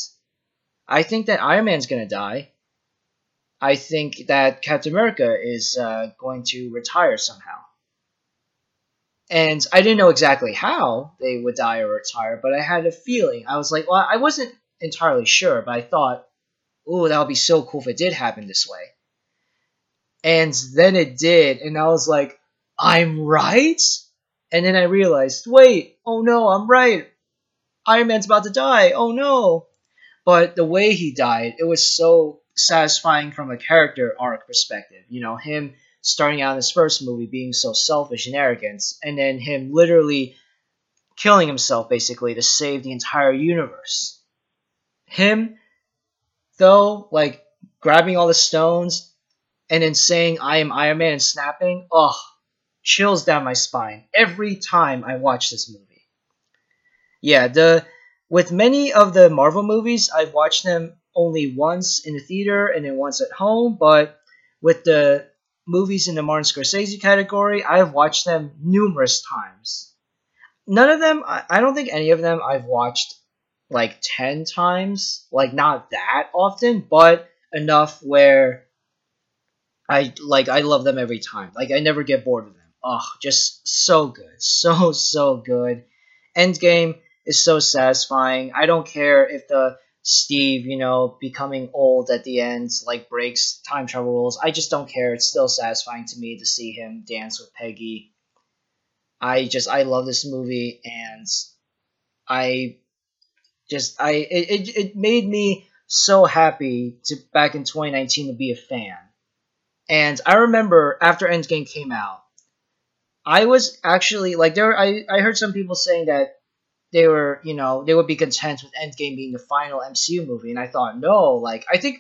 I think that Iron Man's going to die. I think that Captain America is uh, going to retire somehow. And I didn't know exactly how they would die or retire, but I had a feeling. I was like, well, I wasn't entirely sure, but I thought, ooh, that would be so cool if it did happen this way. And then it did, and I was like, I'm right? And then I realized, wait, oh no, I'm right. Iron Man's about to die, oh no. But the way he died, it was so satisfying from a character arc perspective. You know, him starting out in his first movie being so selfish and arrogant, and then him literally killing himself, basically, to save the entire universe. Him, though, like, grabbing all the stones, and then saying, I am Iron Man, and snapping, ugh, chills down my spine every time I watch this movie. Yeah, the with many of the Marvel movies, I've watched them only once in the theater and then once at home, but with the movies in the Martin Scorsese category, I've watched them numerous times. None of them, I, I don't think any of them I've watched like ten times, like not that often, but enough where I like I love them every time. Like I never get bored of them. Oh, just so good. So, so good. Endgame is so satisfying. I don't care if the Steve, you know, becoming old at the end, like, breaks time travel rules. I just don't care. It's still satisfying to me to see him dance with Peggy. I just, I love this movie, and I just, I, it, it, it made me so happy to back in twenty nineteen to be a fan. And I remember after Endgame came out, I was actually, like, there, I, I heard some people saying that they were, you know, they would be content with Endgame being the final M C U movie. And I thought, no, like, I think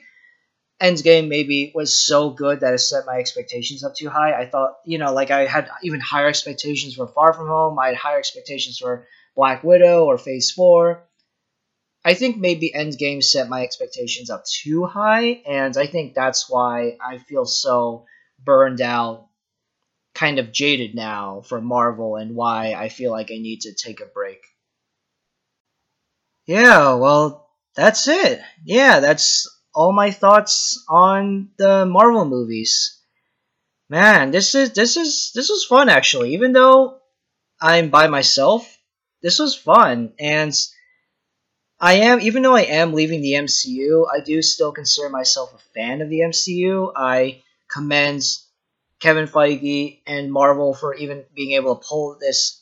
Endgame maybe was so good that it set my expectations up too high. I thought, you know, like, I had even higher expectations for Far From Home. I had higher expectations for Black Widow or Phase four. I think maybe Endgame set my expectations up too high. And I think that's why I feel so burned out, kind of jaded now for Marvel, and why I feel like I need to take a break. Yeah, well, that's it. Yeah, that's all my thoughts on the Marvel movies. Man, this is this is this was fun, actually. Even though I'm by myself, this was fun. And I am, even though I am leaving the M C U, I do still consider myself a fan of the M C U. I commend Kevin Feige and Marvel for even being able to pull this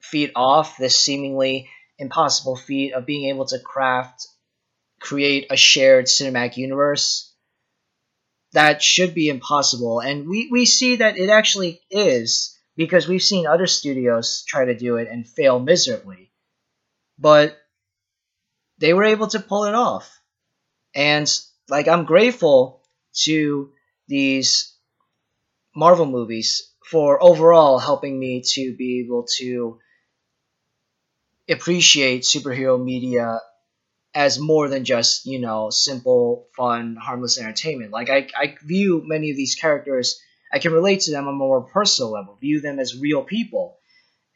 feat off, this seemingly impossible feat of being able to craft, create a shared cinematic universe. That should be impossible. And we, we see that it actually is, because we've seen other studios try to do it and fail miserably. But they were able to pull it off. And, like, I'm grateful to these Marvel movies for overall helping me to be able to appreciate superhero media as more than just, you know, simple, fun, harmless entertainment. Like, I, I view many of these characters, I can relate to them on a more personal level, view them as real people.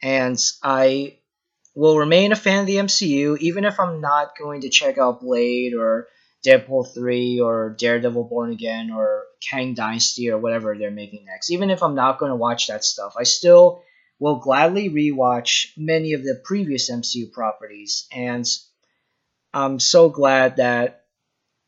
And I will remain a fan of the M C U, even if I'm not going to check out Blade or Deadpool three or Daredevil Born Again or Kang Dynasty or whatever they're making next. Even if I'm not going to watch that stuff, I still will gladly rewatch many of the previous M C U properties, and I'm so glad that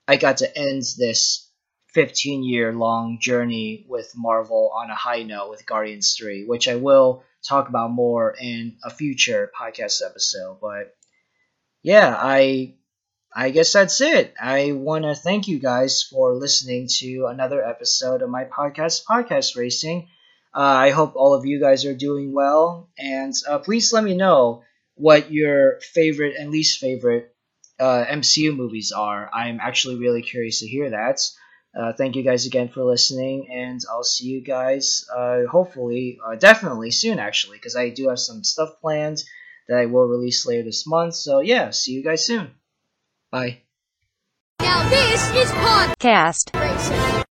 I got to end this fifteen-year-long journey with Marvel on a high note with Guardians three, which I will talk about more in a future podcast episode. But yeah, I I guess that's it. I want to thank you guys for listening to another episode of my podcast, Podcast Racing. Uh, I hope all of you guys are doing well, and uh, please let me know what your favorite and least favorite uh, M C U movies are. I'm actually really curious to hear that. Uh, thank you guys again for listening, and I'll see you guys uh, hopefully, uh, definitely soon, actually, because I do have some stuff planned that I will release later this month. So yeah, see you guys soon. Bye. Now this is Podcast Racing.